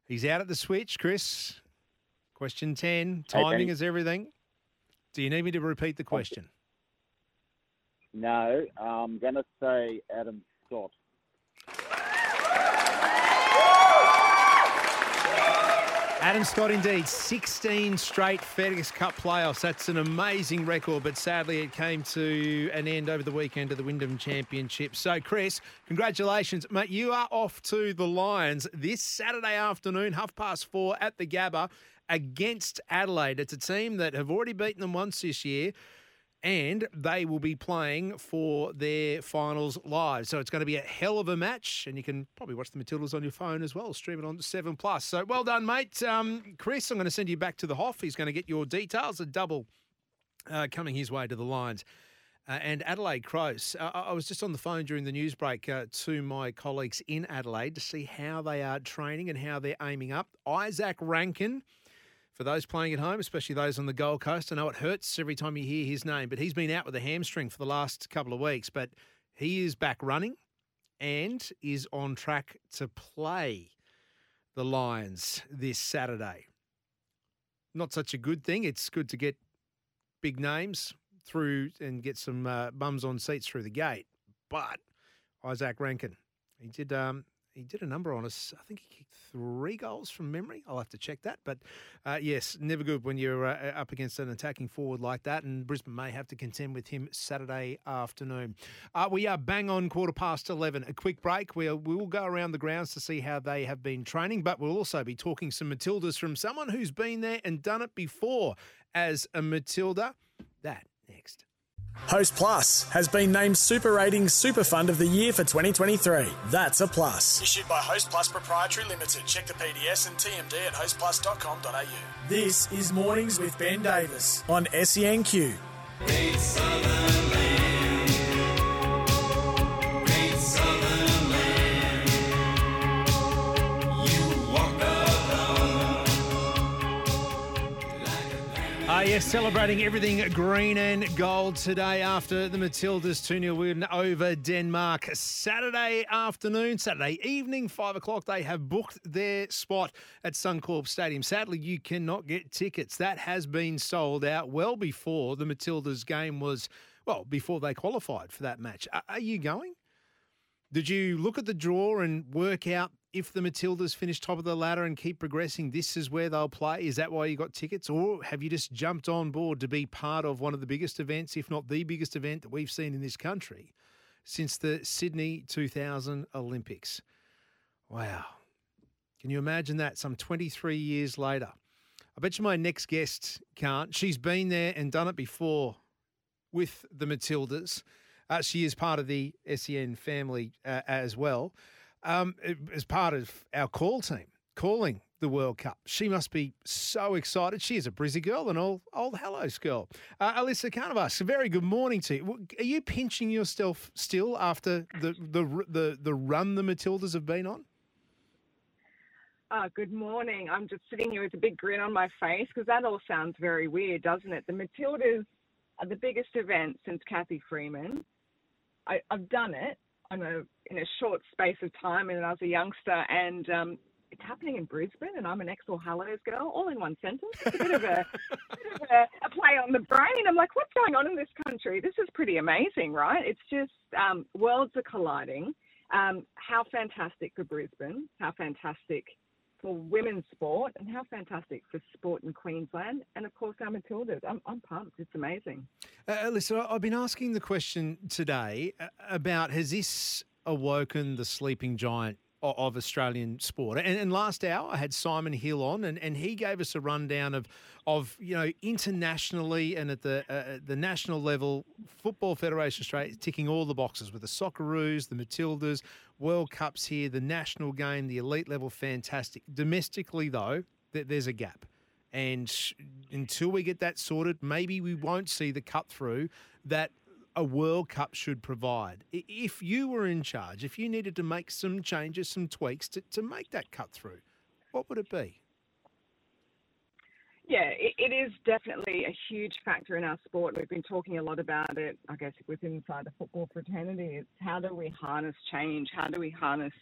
He's out at the switch, Chris. Question 10, timing is everything. Do you need me to repeat the question? No, I'm going to say Adam Scott. Adam Scott, indeed, 16 straight FedEx Cup playoffs. That's an amazing record, but sadly it came to an end over the weekend of the Wyndham Championship. So, Chris, congratulations. Mate, you are off to the Lions this Saturday afternoon, 4:30 at the Gabba against Adelaide. It's a team that have already beaten them once this year, and they will be playing for their finals live. So it's going to be a hell of a match, and you can probably watch the Matildas on your phone as well, stream it on 7+. So well done, mate. Chris, I'm going to send you back to the Hoff. He's going to get your details. A double coming his way to the Lions. And Adelaide Crows, I was just on the phone during the news break to my colleagues in Adelaide to see how they are training and how they're aiming up. Isaac Rankin. For those playing at home, especially those on the Gold Coast, I know it hurts every time you hear his name, but he's been out with a hamstring for the last couple of weeks. But he is back running and is on track to play the Lions this Saturday. Not such a good thing. It's good to get big names through and get some bums on seats through the gate. But Isaac Rankin, he did a number on us. I think he kicked 3 goals from memory. I'll have to check that. But, yes, never good when you're up against an attacking forward like that, and Brisbane may have to contend with him Saturday afternoon. We are bang on 11:15. A quick break. We'll go around the grounds to see how they have been training, but we'll also be talking some Matildas from someone who's been there and done it before as a Matilda. That next. Host Plus has been named Super Ratings Super Fund of the Year for 2023. That's a plus. Issued by Host Plus Proprietary Limited. Check the PDS and TMD at hostplus.com.au. This is Mornings with Ben Davis on SENQ. Beat Sutherland. Beat Sutherland. You walk alone. Like a Yes, celebrating everything green and gold today after the Matildas 2-0 win over Denmark. Saturday afternoon, Saturday evening, 5 o'clock, they have booked their spot at Suncorp Stadium. Sadly, you cannot get tickets. That has been sold out well before the Matildas game was, well, before they qualified for that match. Are you going? Did you look at the draw and work out if the Matildas finish top of the ladder and keep progressing, this is where they'll play? Is that why you got tickets? Or have you just jumped on board to be part of one of the biggest events, if not the biggest event that we've seen in this country since the Sydney 2000 Olympics? Wow. Can you imagine that some 23 years later? I bet you my next guest can't. She's been there and done it before with the Matildas. She is part of the SEN family as well. As part of our call team, calling the World Cup. She must be so excited. She is a Brizzy girl and old Hallows girl. Alyssa Carnavas, very good morning to you. Are you pinching yourself still after the run the Matildas have been on? Good morning. I'm just sitting here with a big grin on my face because that all sounds very weird, doesn't it? The Matildas are the biggest event since Cathy Freeman. I've done it in a short space of time, and I was a youngster, and it's happening in Brisbane, and I'm an ex-All Hallows girl, all in one sentence. It's a bit of a play on the brain. I'm like, what's going on in this country? This is pretty amazing, right? It's just worlds are colliding. How fantastic for Brisbane, how fantastic for women's sport, and how fantastic for sport in Queensland. And, of course, our Matildas. I'm pumped. It's amazing. Alyssa, I've been asking the question today about has this awoken the sleeping giant of Australian sport? And last hour I had Simon Hill on, and he gave us a rundown of you know, internationally and at the national level, Football Federation Australia is ticking all the boxes with the Socceroos, the Matildas, World Cups here, the national game, the elite level, fantastic. Domestically, though, there's a gap. And until we get that sorted, maybe we won't see the cut through that a World Cup should provide. If you were in charge, if you needed to make some changes, some tweaks to make that cut through, what would it be? Yeah, it is definitely a huge factor in our sport. We've been talking a lot about it, I guess, within inside the football fraternity. It's how do we harness change? How do we harness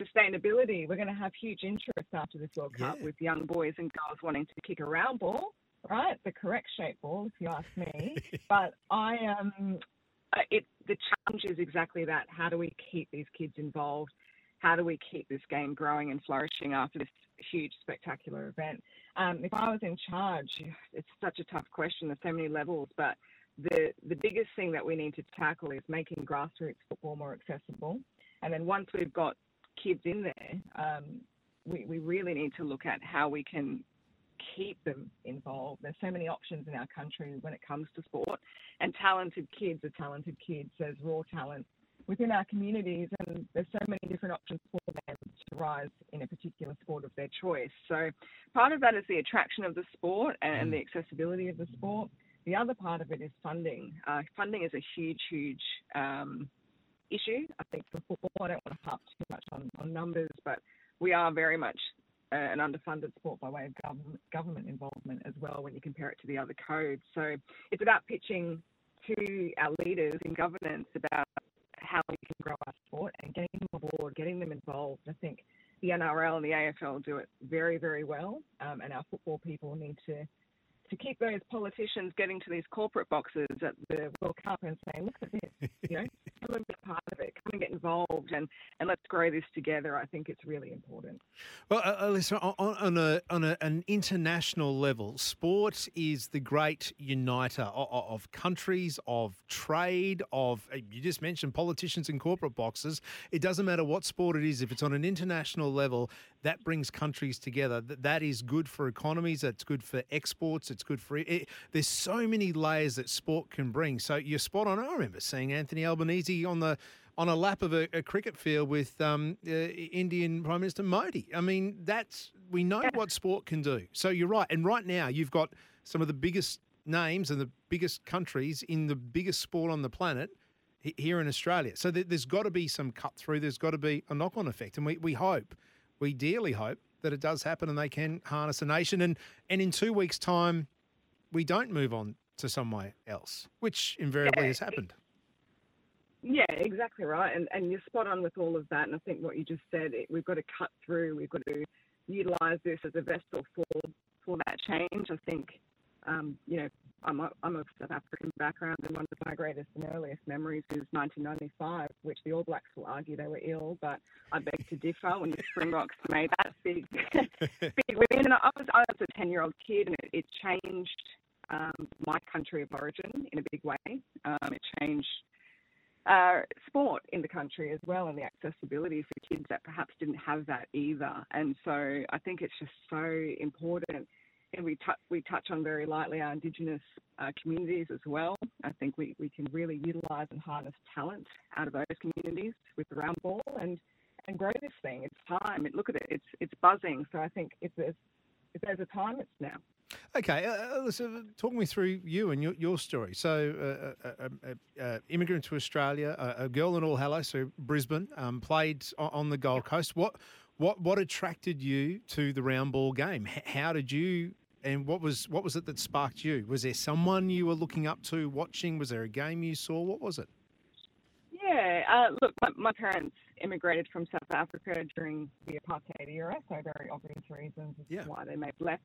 sustainability? We're going to have huge interest after this World Cup with young boys and girls wanting to kick a round ball. Right, the correct shape ball, if you ask me. But the challenge is exactly that. How do we keep these kids involved? How do we keep this game growing and flourishing after this huge, spectacular event? If I was in charge, it's such a tough question. There's so many levels, but the biggest thing that we need to tackle is making grassroots football more accessible. And then once we've got kids in there, we really need to look at how we can keep them involved. There's so many options in our country when it comes to sport, and talented kids are talented kids. There's raw talent within our communities, and there's so many different options for them to rise in a particular sport of their choice. So part of that is the attraction of the sport and the accessibility of the sport. The other part of it is funding. Funding is a huge issue, I think, for football. I don't want to harp too much on numbers, but we are very much an underfunded sport by way of government involvement as well when you compare it to the other codes. So it's about pitching to our leaders in governance about how we can grow our sport and getting them aboard, getting them involved. I think the NRL and the AFL do it very, very well, and our football people need to keep those politicians getting to these corporate boxes at the World Cup and saying, look at this, you know, come and be a part of it, come and get involved, and let's grow this together. I think it's really important. Well, Alyssa, on an international level, sport is the great uniter of countries, of trade, of, you just mentioned politicians in corporate boxes. It doesn't matter what sport it is. If it's on an international level, that brings countries together. That is good for economies. That's good for exports. It's good for it. There's so many layers that sport can bring. So you're spot on. I remember seeing Anthony Albanese on a lap of a cricket field with Indian Prime Minister Modi. I mean, we know what sport can do. So you're right. And right now you've got some of the biggest names and the biggest countries in the biggest sport on the planet here in Australia. So there's got to be some cut through. There's got to be a knock-on effect. And we dearly hope that it does happen and they can harness a nation. And in 2 weeks' time, we don't move on to somewhere else, which invariably has happened. Yeah, exactly right. And you're spot on with all of that. And I think what you just said, we've got to cut through. We've got to utilise this as a vessel for that change. I think, I'm of South African background, and one of my greatest and earliest memories is 1995, which the All Blacks will argue they were ill, but I beg to differ when the Springboks made that big win. And I was a 10-year-old kid, and it changed my country of origin in a big way. It changed sport in the country as well, and the accessibility for kids that perhaps didn't have that either. And so I think it's just so important. And we touch on very lightly our Indigenous communities as well. I think we can really utilise and harness talent out of those communities with the round ball and grow this thing. It's time. Look at it. It's buzzing. So I think if there's a time, it's now. Okay, Alyssa, talk me through you and your story. So, immigrant to Australia, a girl in All Hallows, so Brisbane, played on the Gold Coast. What attracted you to the round ball game? How did you, and what was it that sparked you? Was there someone you were looking up to, watching? Was there a game you saw? What was it? Yeah, look, my parents immigrated from South Africa during the apartheid era, so very obvious reasons why they may have left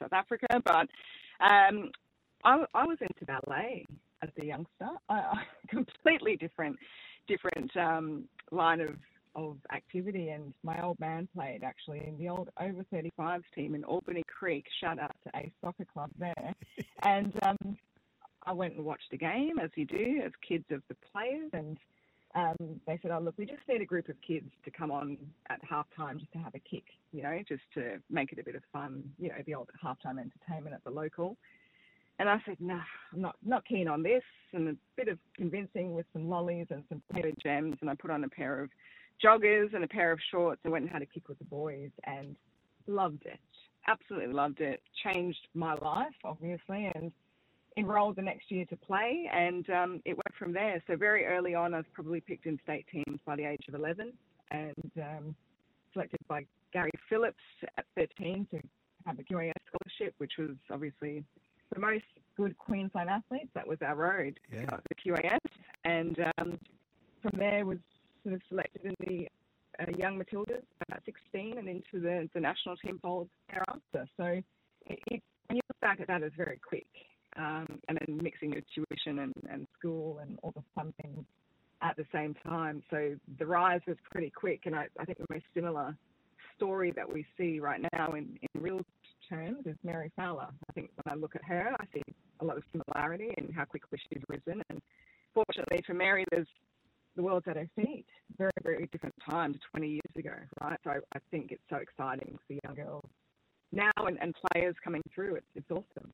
South Africa. But I was into ballet as a youngster. Completely different line of activity, and my old man played actually in the old over 35s team in Albany Creek. Shout out to Ace Soccer Club there, and I went and watched a game, as you do, as kids of the players, and they said, "Oh look, we just need a group of kids to come on at halftime just to have a kick, just to make it a bit of fun, the old halftime entertainment at the local." And I said, "No, I'm not keen on this," and a bit of convincing with some lollies and some potato gems, and I put on a pair of joggers and a pair of shorts and went and had a kick with the boys and loved it. Absolutely loved it. Changed my life, obviously, and enrolled the next year to play, and it went from there. So very early on, I was probably picked in state teams by the age of 11 and selected by Gary Phillips at 13 to have a QAS scholarship, which was obviously the most good Queensland athletes. That was our road, the QAS. And from there was sort of selected in the young Matildas, about 16, and into the national team polls thereafter. So when you look back at that, it's very quick. And then mixing with tuition and school and all the fun things at the same time. So the rise was pretty quick, and I think the most similar story that we see right now in real terms is Mary Fowler. I think when I look at her, I see a lot of similarity in how quickly she's risen. And fortunately for Mary, the world's at her feet. Very, very different time to 20 years ago, right? So I think it's so exciting for young girls now and players coming through. It's awesome.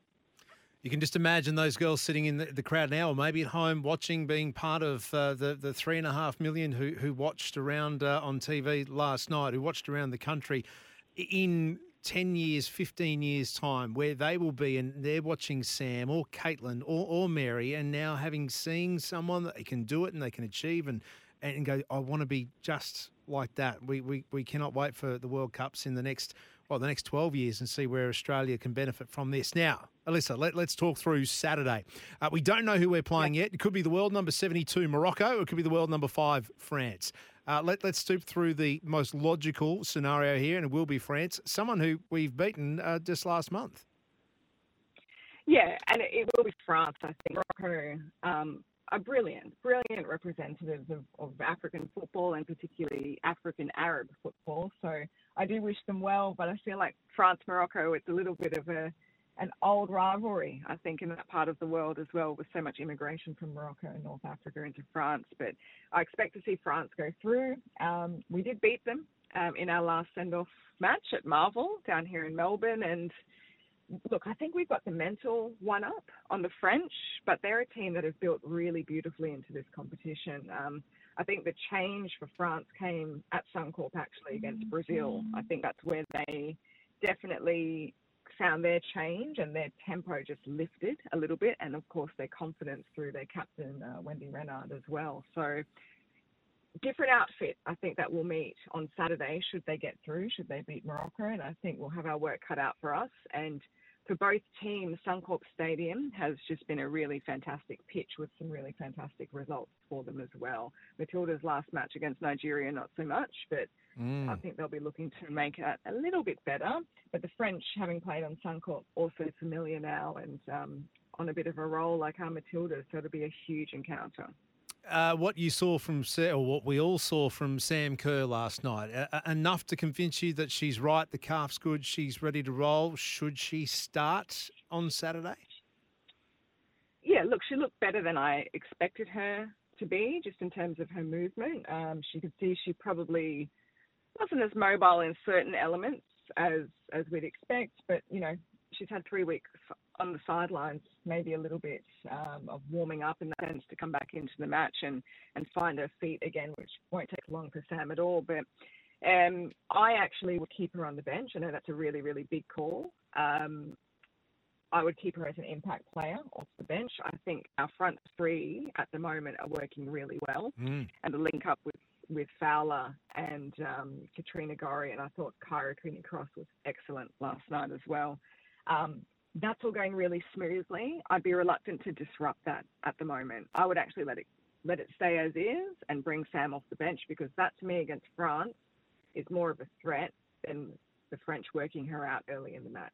You can just imagine those girls sitting in the crowd now, or maybe at home watching, being part of the 3.5 million who watched around on TV last night, who watched around the country in 10 years, 15 years' time, where they will be and they're watching Sam or Caitlin or Mary, and now having seen someone that they can do it and they can achieve and go, I want to be just like that. We cannot wait for the World Cups in the next 12 years and see where Australia can benefit from this. Now, Alyssa, let's talk through Saturday. We don't know who we're playing yet. It could be the world number 72, Morocco. It could be the world number 5, France. Let's stoop through the most logical scenario here, and it will be France, someone who we've beaten just last month. Yeah, and it will be France, I think. Morocco are brilliant representatives of African football and particularly African Arab football. So I do wish them well, but I feel like France-Morocco, it's a little bit of an old rivalry, I think, in that part of the world as well, with so much immigration from Morocco and North Africa into France. But I expect to see France go through. We did beat them in our last send-off match at Marvel down here in Melbourne. And look, I think we've got the mental one-up on the French, but they're a team that have built really beautifully into this competition. I think the change for France came at Suncorp, actually, against Brazil. I think that's where they definitely found their change, and their tempo just lifted a little bit, and, of course, their confidence through their captain, Wendy Renard, as well. So different outfit, I think, that we'll meet on Saturday should they get through, should they beat Morocco, and I think we'll have our work cut out for us. And for both teams, Suncorp Stadium has just been a really fantastic pitch with some really fantastic results for them as well. Matilda's last match against Nigeria, not so much, but I think they'll be looking to make it a little bit better. But the French, having played on Suncorp, also familiar now and on a bit of a roll like our Matildas, so it'll be a huge encounter. What you saw from what we all saw from Sam Kerr last night, enough to convince you that she's right, the calf's good, she's ready to roll. Should she start on Saturday? Yeah, look, she looked better than I expected her to be, just in terms of her movement. She could see she probably wasn't as mobile in certain elements as we'd expect, but, you know, she's had 3 weeks on the sidelines, maybe a little bit of warming up in that sense to come back into the match and find her feet again, which won't take long for Sam at all. But I actually would keep her on the bench. I know that's a really, really big call. I would keep her as an impact player off the bench. I think our front three at the moment are working really well. And the link up with Fowler and Katrina Gorry, and I thought Kyra Cooney-Cross was excellent last night as well. That's all going really smoothly. I'd be reluctant to disrupt that at the moment. I would actually let it stay as is and bring Sam off the bench, because that, to me, against France is more of a threat than the French working her out early in the match.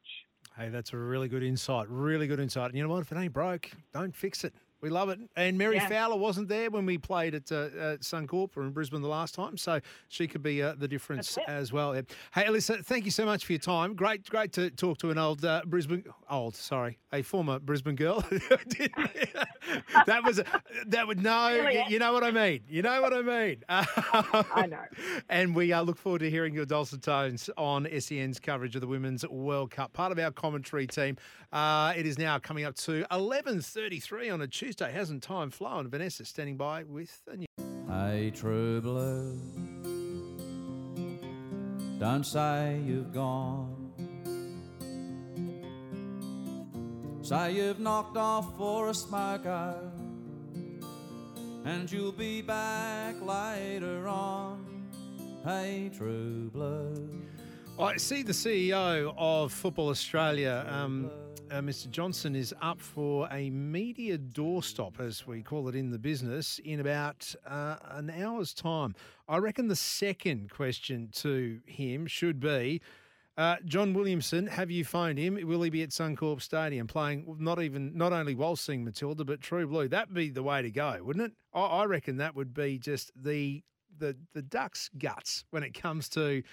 Hey, that's a really good insight. Really good insight. And you know what? If it ain't broke, don't fix it. We love it. And Mary Fowler wasn't there when we played at Suncorp in Brisbane the last time, so she could be the difference as well. Hey, Alyssa, thank you so much for your time. Great to talk to an former Brisbane girl. You know what I mean. I know. And we look forward to hearing your dulcet tones on SEN's coverage of the Women's World Cup, part of our commentary team. It is now coming up to 11:33 on a Tuesday. Hasn't time flown? Vanessa standing by with a new. Hey, true blue, don't say you've gone. Say you've knocked off for a smoke out, and you'll be back later on. Hey, true blue. I see the CEO of Football Australia, Mr. Johnson, is up for a media doorstop, as we call it in the business, in about an hour's time. I reckon the second question to him should be, John Williamson, have you phoned him? Will he be at Suncorp Stadium playing not only Waltzing Matilda, but True Blue? That'd be the way to go, wouldn't it? I reckon that would be just the duck's guts when it comes to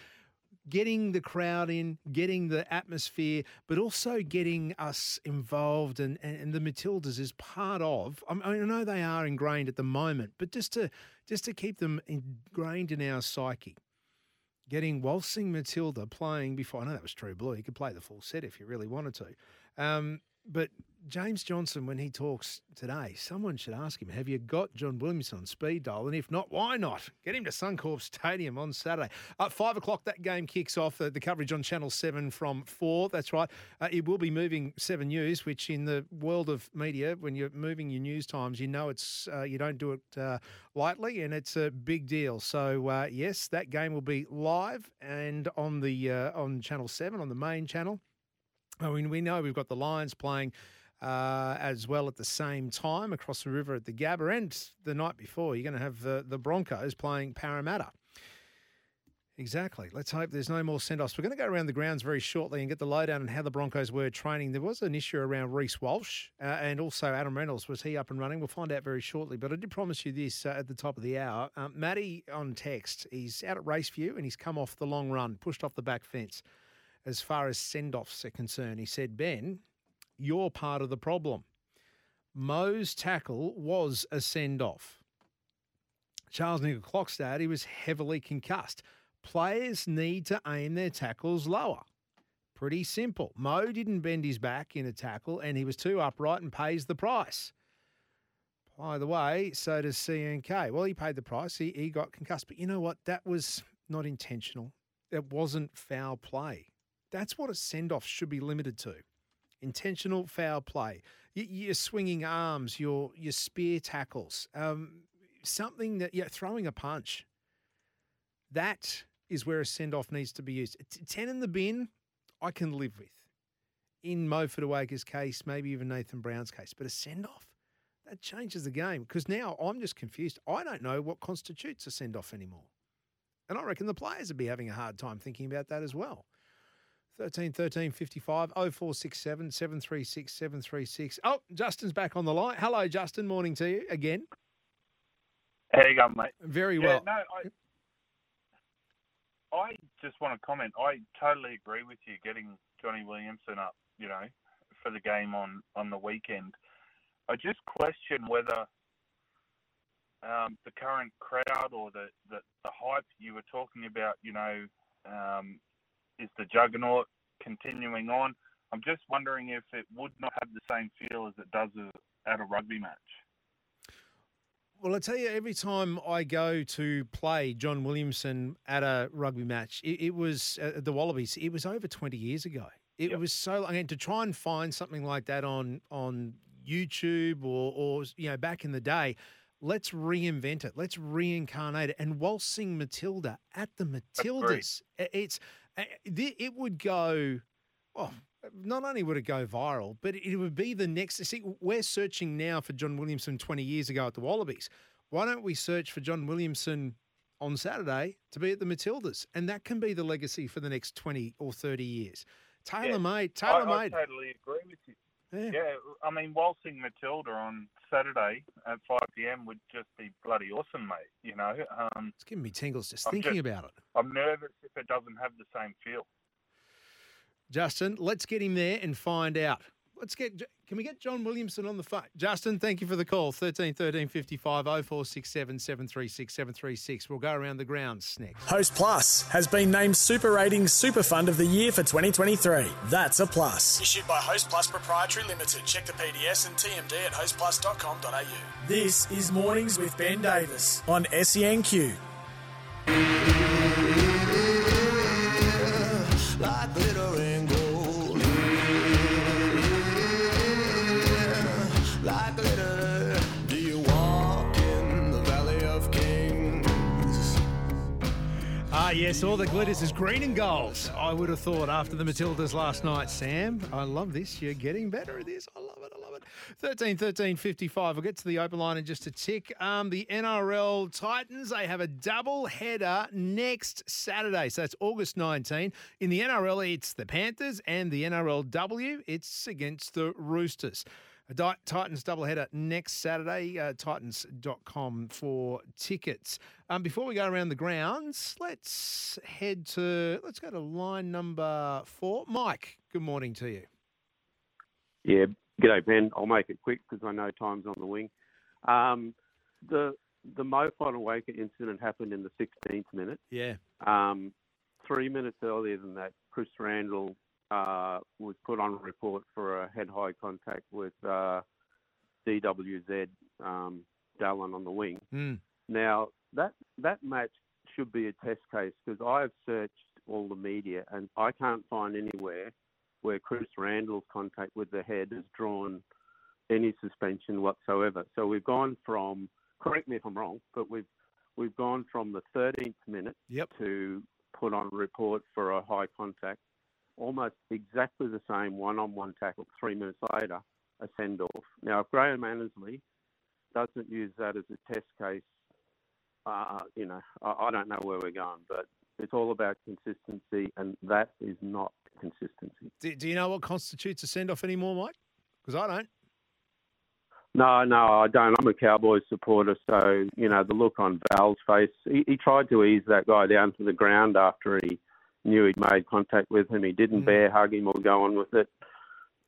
getting the crowd in, getting the atmosphere, but also getting us involved and the Matildas is part of. I know they are ingrained at the moment, but just to keep them ingrained in our psyche. Getting Waltzing Matilda playing before, I know that was True Blue, you could play the full set if you really wanted to. But James Johnson, when he talks today, someone should ask him, have you got John Williamson on speed dial? And if not, why not? Get him to Suncorp Stadium on Saturday. At 5 o'clock, that game kicks off. The coverage on Channel 7 from 4. That's right. It will be moving 7 News, which in the world of media, when you're moving your news times, you know it's you don't do it lightly, and it's a big deal. So, yes, that game will be live and on the on Channel 7, on the main channel. I mean, we know we've got the Lions playing as well at the same time across the river at the Gabba, and the night before you're going to have the Broncos playing Parramatta. Exactly. Let's hope there's no more send-offs. We're going to go around the grounds very shortly and get the lowdown on how the Broncos were training. There was an issue around Reece Walsh and also Adam Reynolds. Was he up and running? We'll find out very shortly. But I did promise you this at the top of the hour. Matty on text, he's out at Raceview and he's come off the long run, pushed off the back fence. As far as send-offs are concerned, he said, Ben, you're part of the problem. Mo's tackle was a send-off. Charles Nicol Clockstad, he was heavily concussed. Players need to aim their tackles lower. Pretty simple. Mo didn't bend his back in a tackle, and he was too upright and pays the price. By the way, so does SENQ. Well, he paid the price. He got concussed. But you know what? That was not intentional. It wasn't foul play. That's what a send-off should be limited to. Intentional foul play. Your swinging arms, your spear tackles, something that you're throwing a punch. That is where a send-off needs to be used. 10 in the bin, I can live with. in Mo Fotuaika's case, maybe even Nathan Brown's case, but a send-off, that changes the game because now I'm just confused. I don't know what constitutes a send-off anymore. And I reckon the players would be having a hard time thinking about that as well. 13 13 55, 0467 736 736. Oh, Justin's back on the line. Hello, Justin. Morning to you again. How you going, mate? Very well. Yeah, no, I just want to comment. I totally agree with you getting Johnny Williamson up, you know, for the game on the weekend. I just question whether the current crowd or the hype you were talking about, you know, is the juggernaut continuing on? I'm just wondering if it would not have the same feel as it does at a rugby match. Well, I tell you, every time I go to play John Williamson at a rugby match, it was the Wallabies. It was over 20 years ago. It was so long. And to try and find something like that on YouTube or you know, back in the day, let's reinvent it. Let's reincarnate it. And Waltzing Matilda at the Matildas. It would go, well, not only would it go viral, but it would be the next. See, we're searching now for John Williamson 20 years ago at the Wallabies. Why don't we search for John Williamson on Saturday to be at the Matildas? And that can be the legacy for the next 20 or 30 years. Tailor-made. I totally agree with you. Yeah, I mean, Waltzing Matilda on Saturday at 5 p.m. would just be bloody awesome, mate. You know, it's giving me tingles just thinking about it. I'm nervous if it doesn't have the same feel. Justin, let's get him there and find out. Can we get John Williamson on the phone? Justin, thank you for the call. 13 13 55 0467 736 736. We'll go around the grounds next. Host Plus has been named Super Ratings Super Fund of the Year for 2023. That's a plus. Issued by Host Plus Proprietary Limited. Check the PDS and TMD at hostplus.com.au. This is Mornings with Ben Davis on SENQ. Like glitter and gold, yeah, like glitter. Do you walk in the valley of kings? Ah, yes, all that glitters is green and gold. I would have thought after the Matildas last night, Sam. I love this. You're getting better at this. I love it. 13 13 55. We'll get to the open line in just a tick. The NRL Titans, they have a double header next Saturday. So that's August 19. In the NRL, it's the Panthers, and the NRLW, it's against the Roosters. A Titans doubleheader next Saturday, titans.com for tickets. Before we go around the grounds, let's go to line number 4. Mike, good morning to you. Yeah. G'day, Ben. I'll make it quick because I know time's on the wing. The Moeaki Fotuaika incident happened in the 16th minute. Yeah. 3 minutes earlier than that, Chris Randall was put on a report for a head-high contact with DWZ Dallin on the wing. Mm. Now, that match should be a test case because I have searched all the media and I can't find anywhere where Chris Randall's contact with the head has drawn any suspension whatsoever. So we've gone from, correct me if I'm wrong, but we've gone from the 13th minute to put on a report for a high contact, almost exactly the same one-on-one tackle 3 minutes later, a send-off. Now, if Graham Annesley doesn't use that as a test case, you know, I don't know where we're going, but it's all about consistency, and that is not consistency. Do you know what constitutes a send-off anymore, Mike? Because I don't. No, I don't. I'm a Cowboys supporter, so, you know, the look on Val's face, he tried to ease that guy down to the ground after he knew he'd made contact with him. He didn't bear hug him or go on with it.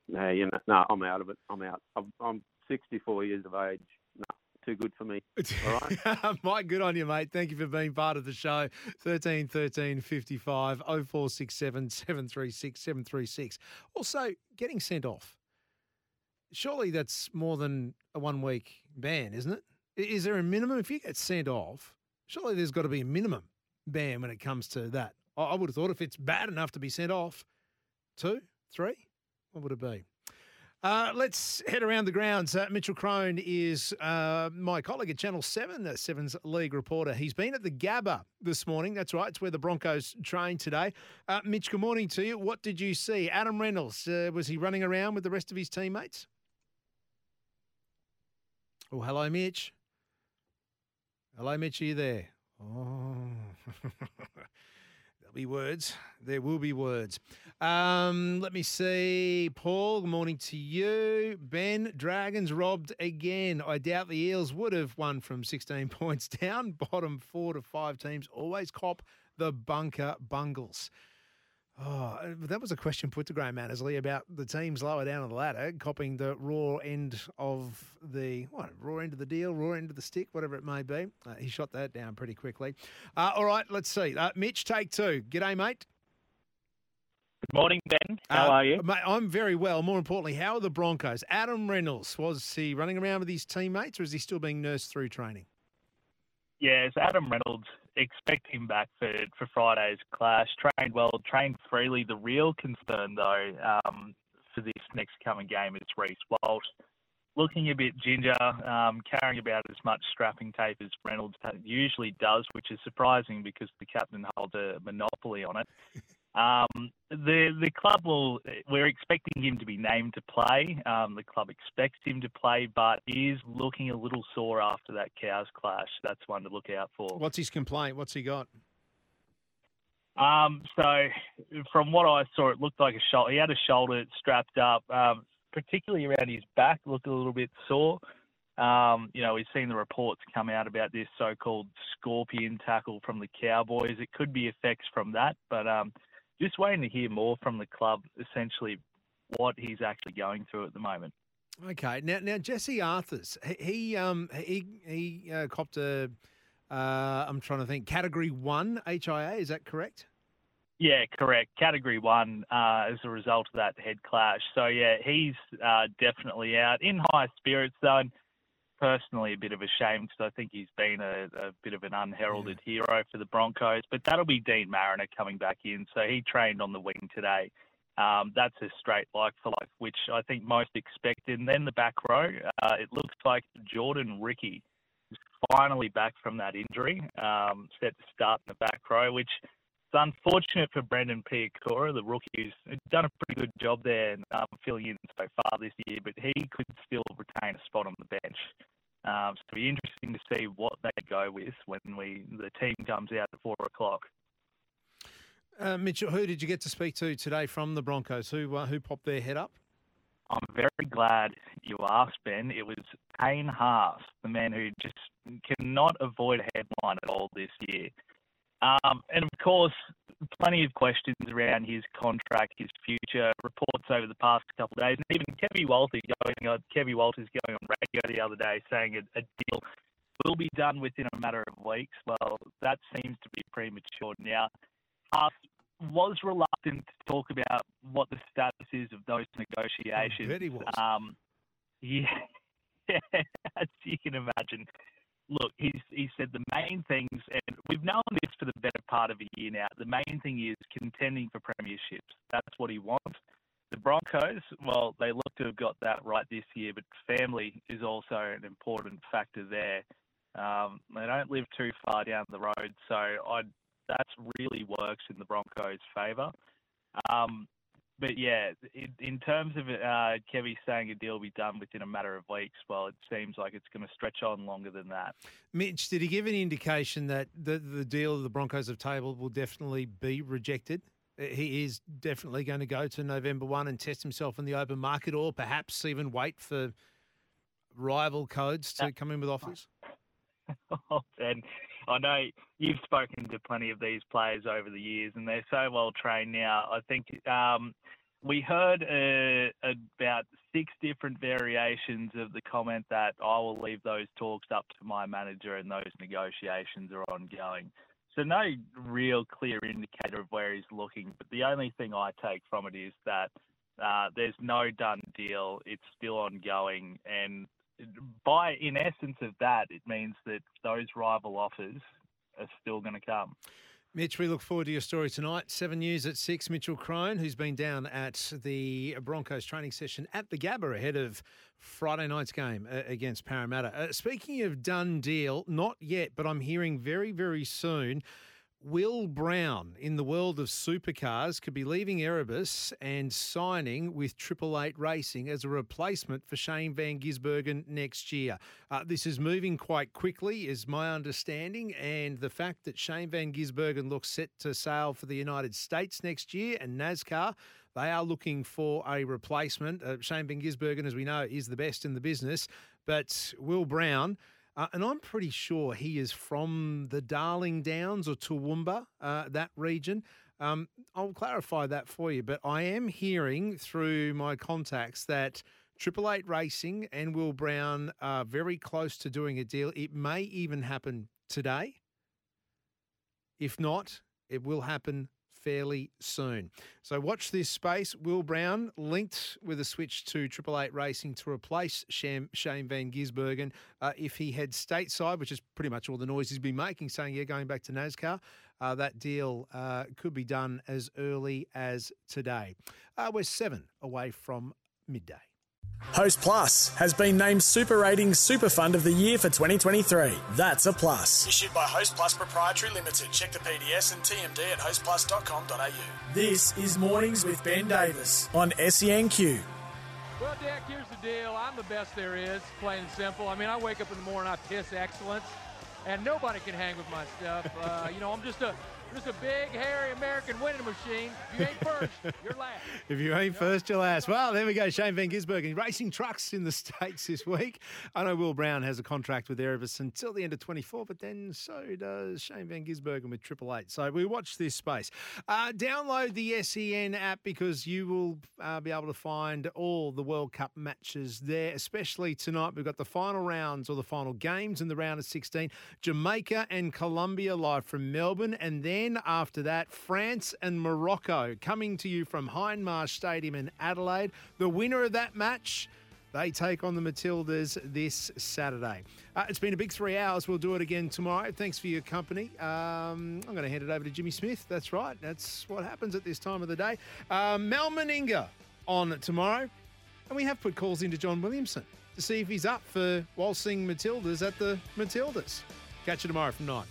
No, you know, no, I'm out of it. I'm out. I'm 64 years of age. No. Too good for me. All right. Mike, good on you, mate. Thank you for being part of the show. 13 13 55 0467 736 736. Also, getting sent off. Surely that's more than a 1 week ban, isn't it? Is there a minimum? If you get sent off, surely there's got to be a minimum ban when it comes to that. I would have thought if it's bad enough to be sent off, 2, 3, what would it be? Let's head around the grounds. Mitchell Crone is my colleague at Channel 7, the Sevens League reporter. He's been at the Gabba this morning. That's right. It's where the Broncos train today. Mitch, good morning to you. What did you see? Adam Reynolds, was he running around with the rest of his teammates? Oh, hello, Mitch. Hello, Mitch. Are you there? Oh, there'll be words. There will be words. Let me see. Paul, good morning to you. Ben, Dragons robbed again. I doubt the Eels would have won from 16 points down. Bottom 4 to 5 teams always cop the bunker bungles. Oh, that was a question put to Graham Annesley about the teams lower down on the ladder copying the raw end of the stick, whatever it may be. He shot that down pretty quickly. All right, let's see. Mitch, take two. G'day, mate. Good morning, Ben. How are you? Mate, I'm very well. More importantly, how are the Broncos? Adam Reynolds, was he running around with his teammates or is he still being nursed through training? Yes, Adam Reynolds, expect him back for Friday's clash. Trained well, trained freely. The real concern, though, for this next coming game is Reece Walsh. Looking a bit ginger, carrying about as much strapping tape as Reynolds usually does, which is surprising because the captain holds a monopoly on it. The club we're expecting him to be named to play. The club expects him to play, but he is looking a little sore after that Cows clash. That's one to look out for. What's his complaint? What's he got? So from what I saw, it looked like a shoulder. He had a shoulder strapped up, particularly around his back, looked a little bit sore. We've seen the reports come out about this so-called scorpion tackle from the Cowboys. It could be effects from that, but, just waiting to hear more from the club, essentially what he's actually going through at the moment. Okay. Now Jesse Arthurs, he copped a, I'm trying to think, Category 1 HIA, is that correct? Yeah, correct. Category 1 as a result of that head clash. So, yeah, he's definitely out. In high spirits, though, and personally a bit of a shame because I think he's been a bit of an unheralded hero for the Broncos. But that'll be Dean Mariner coming back in. So he trained on the wing today. That's a straight like-for-like, which I think most expected. And then the back row, it looks like Jordan Ricky is finally back from that injury, set to start in the back row, which it's unfortunate for Brendan Piacora, the rookie, who's done a pretty good job there and filling in so far this year, but he could still retain a spot on the bench. So it'll be interesting to see what they go with when the team comes out at 4 o'clock. Mitchell, who did you get to speak to today from the Broncos? Who popped their head up? I'm very glad you asked, Ben. It was Payne Haas, the man who just cannot avoid a headline at all this year. And of course, plenty of questions around his contract, his future, reports over the past couple of days. And even Kevy Walters going on radio the other day saying a deal will be done within a matter of weeks. Well, that seems to be premature now. Haas was reluctant to talk about what the status is of those negotiations. I bet he was. As you can imagine. Look, he said the main things, and we've known this for the better part of a year now, the main thing is contending for premierships. That's what he wants. The Broncos, well, they look to have got that right this year, but family is also an important factor there. They don't live too far down the road, so that really works in the Broncos' favour. But, yeah, in terms of Kevy saying a deal will be done within a matter of weeks, well, it seems like it's going to stretch on longer than that. Mitch, did he give an indication that the deal the Broncos have tabled will definitely be rejected? He is definitely going to go to November 1 and test himself in the open market or perhaps even wait for rival codes to come in with offers? Oh, Ben, I know you've spoken to plenty of these players over the years and they're so well trained now. I think we heard about 6 different variations of the comment that I will leave those talks up to my manager and those negotiations are ongoing. So no real clear indicator of where he's looking. But the only thing I take from it is that there's no done deal. It's still ongoing. And in essence of that, it means that those rival offers are still going to come. Mitch, we look forward to your story tonight. 7 News at 6, Mitchell Crone, who's been down at the Broncos training session at the Gabba ahead of Friday night's game against Parramatta. Speaking of done deal, not yet, but I'm hearing very, very soon, Will Brown in the world of supercars could be leaving Erebus and signing with Triple Eight Racing as a replacement for Shane Van Gisbergen next year. This is moving quite quickly, is my understanding, and the fact that Shane Van Gisbergen looks set to sail for the United States next year and NASCAR, they are looking for a replacement. Shane Van Gisbergen, as we know, is the best in the business, but Will Brown... and I'm pretty sure he is from the Darling Downs or Toowoomba, that region. I'll clarify that for you, but I am hearing through my contacts that Triple Eight Racing and Will Brown are very close to doing a deal. It may even happen today. If not, it will happen fairly soon. So watch this space. Will Brown linked with a switch to Triple Eight Racing to replace Shane Van Gisbergen. If he heads stateside, which is pretty much all the noise he's been making, saying, yeah, going back to NASCAR, that deal could be done as early as today. We're 7 away from midday. Host Plus has been named Super Ratings Super Fund of the Year for 2023. That's a plus. Issued by Host Plus Proprietary Limited. Check the PDS and TMD at hostplus.com.au. This is Mornings with Ben Davis on SENQ. Well, Dak, here's the deal. I'm the best there is, plain and simple. I mean, I wake up in the morning, I piss excellence, and nobody can hang with my stuff. I'm just a big, hairy American winning machine. If you ain't first, you're last. If you ain't first, you're last. Well, there we go. Shane Van Gisbergen racing trucks in the States this week. I know Will Brown has a contract with Erebus until the end of 24, but then so does Shane Van Gisbergen with Triple Eight. So we watch this space. Download the SEN app because you will be able to find all the World Cup matches there, especially tonight. We've got the final rounds or the final games in the round of 16. Jamaica and Colombia live from Melbourne, and then after that, France and Morocco coming to you from Hindmarsh Stadium in Adelaide. The winner of that match, they take on the Matildas this Saturday. It's been a big 3 hours. We'll do it again tomorrow. Thanks for your company. I'm going to hand it over to Jimmy Smith. That's right. That's what happens at this time of the day. Mal Meninga on tomorrow. And we have put calls into John Williamson to see if he's up for waltzing Matildas at the Matildas. Catch you tomorrow from 9.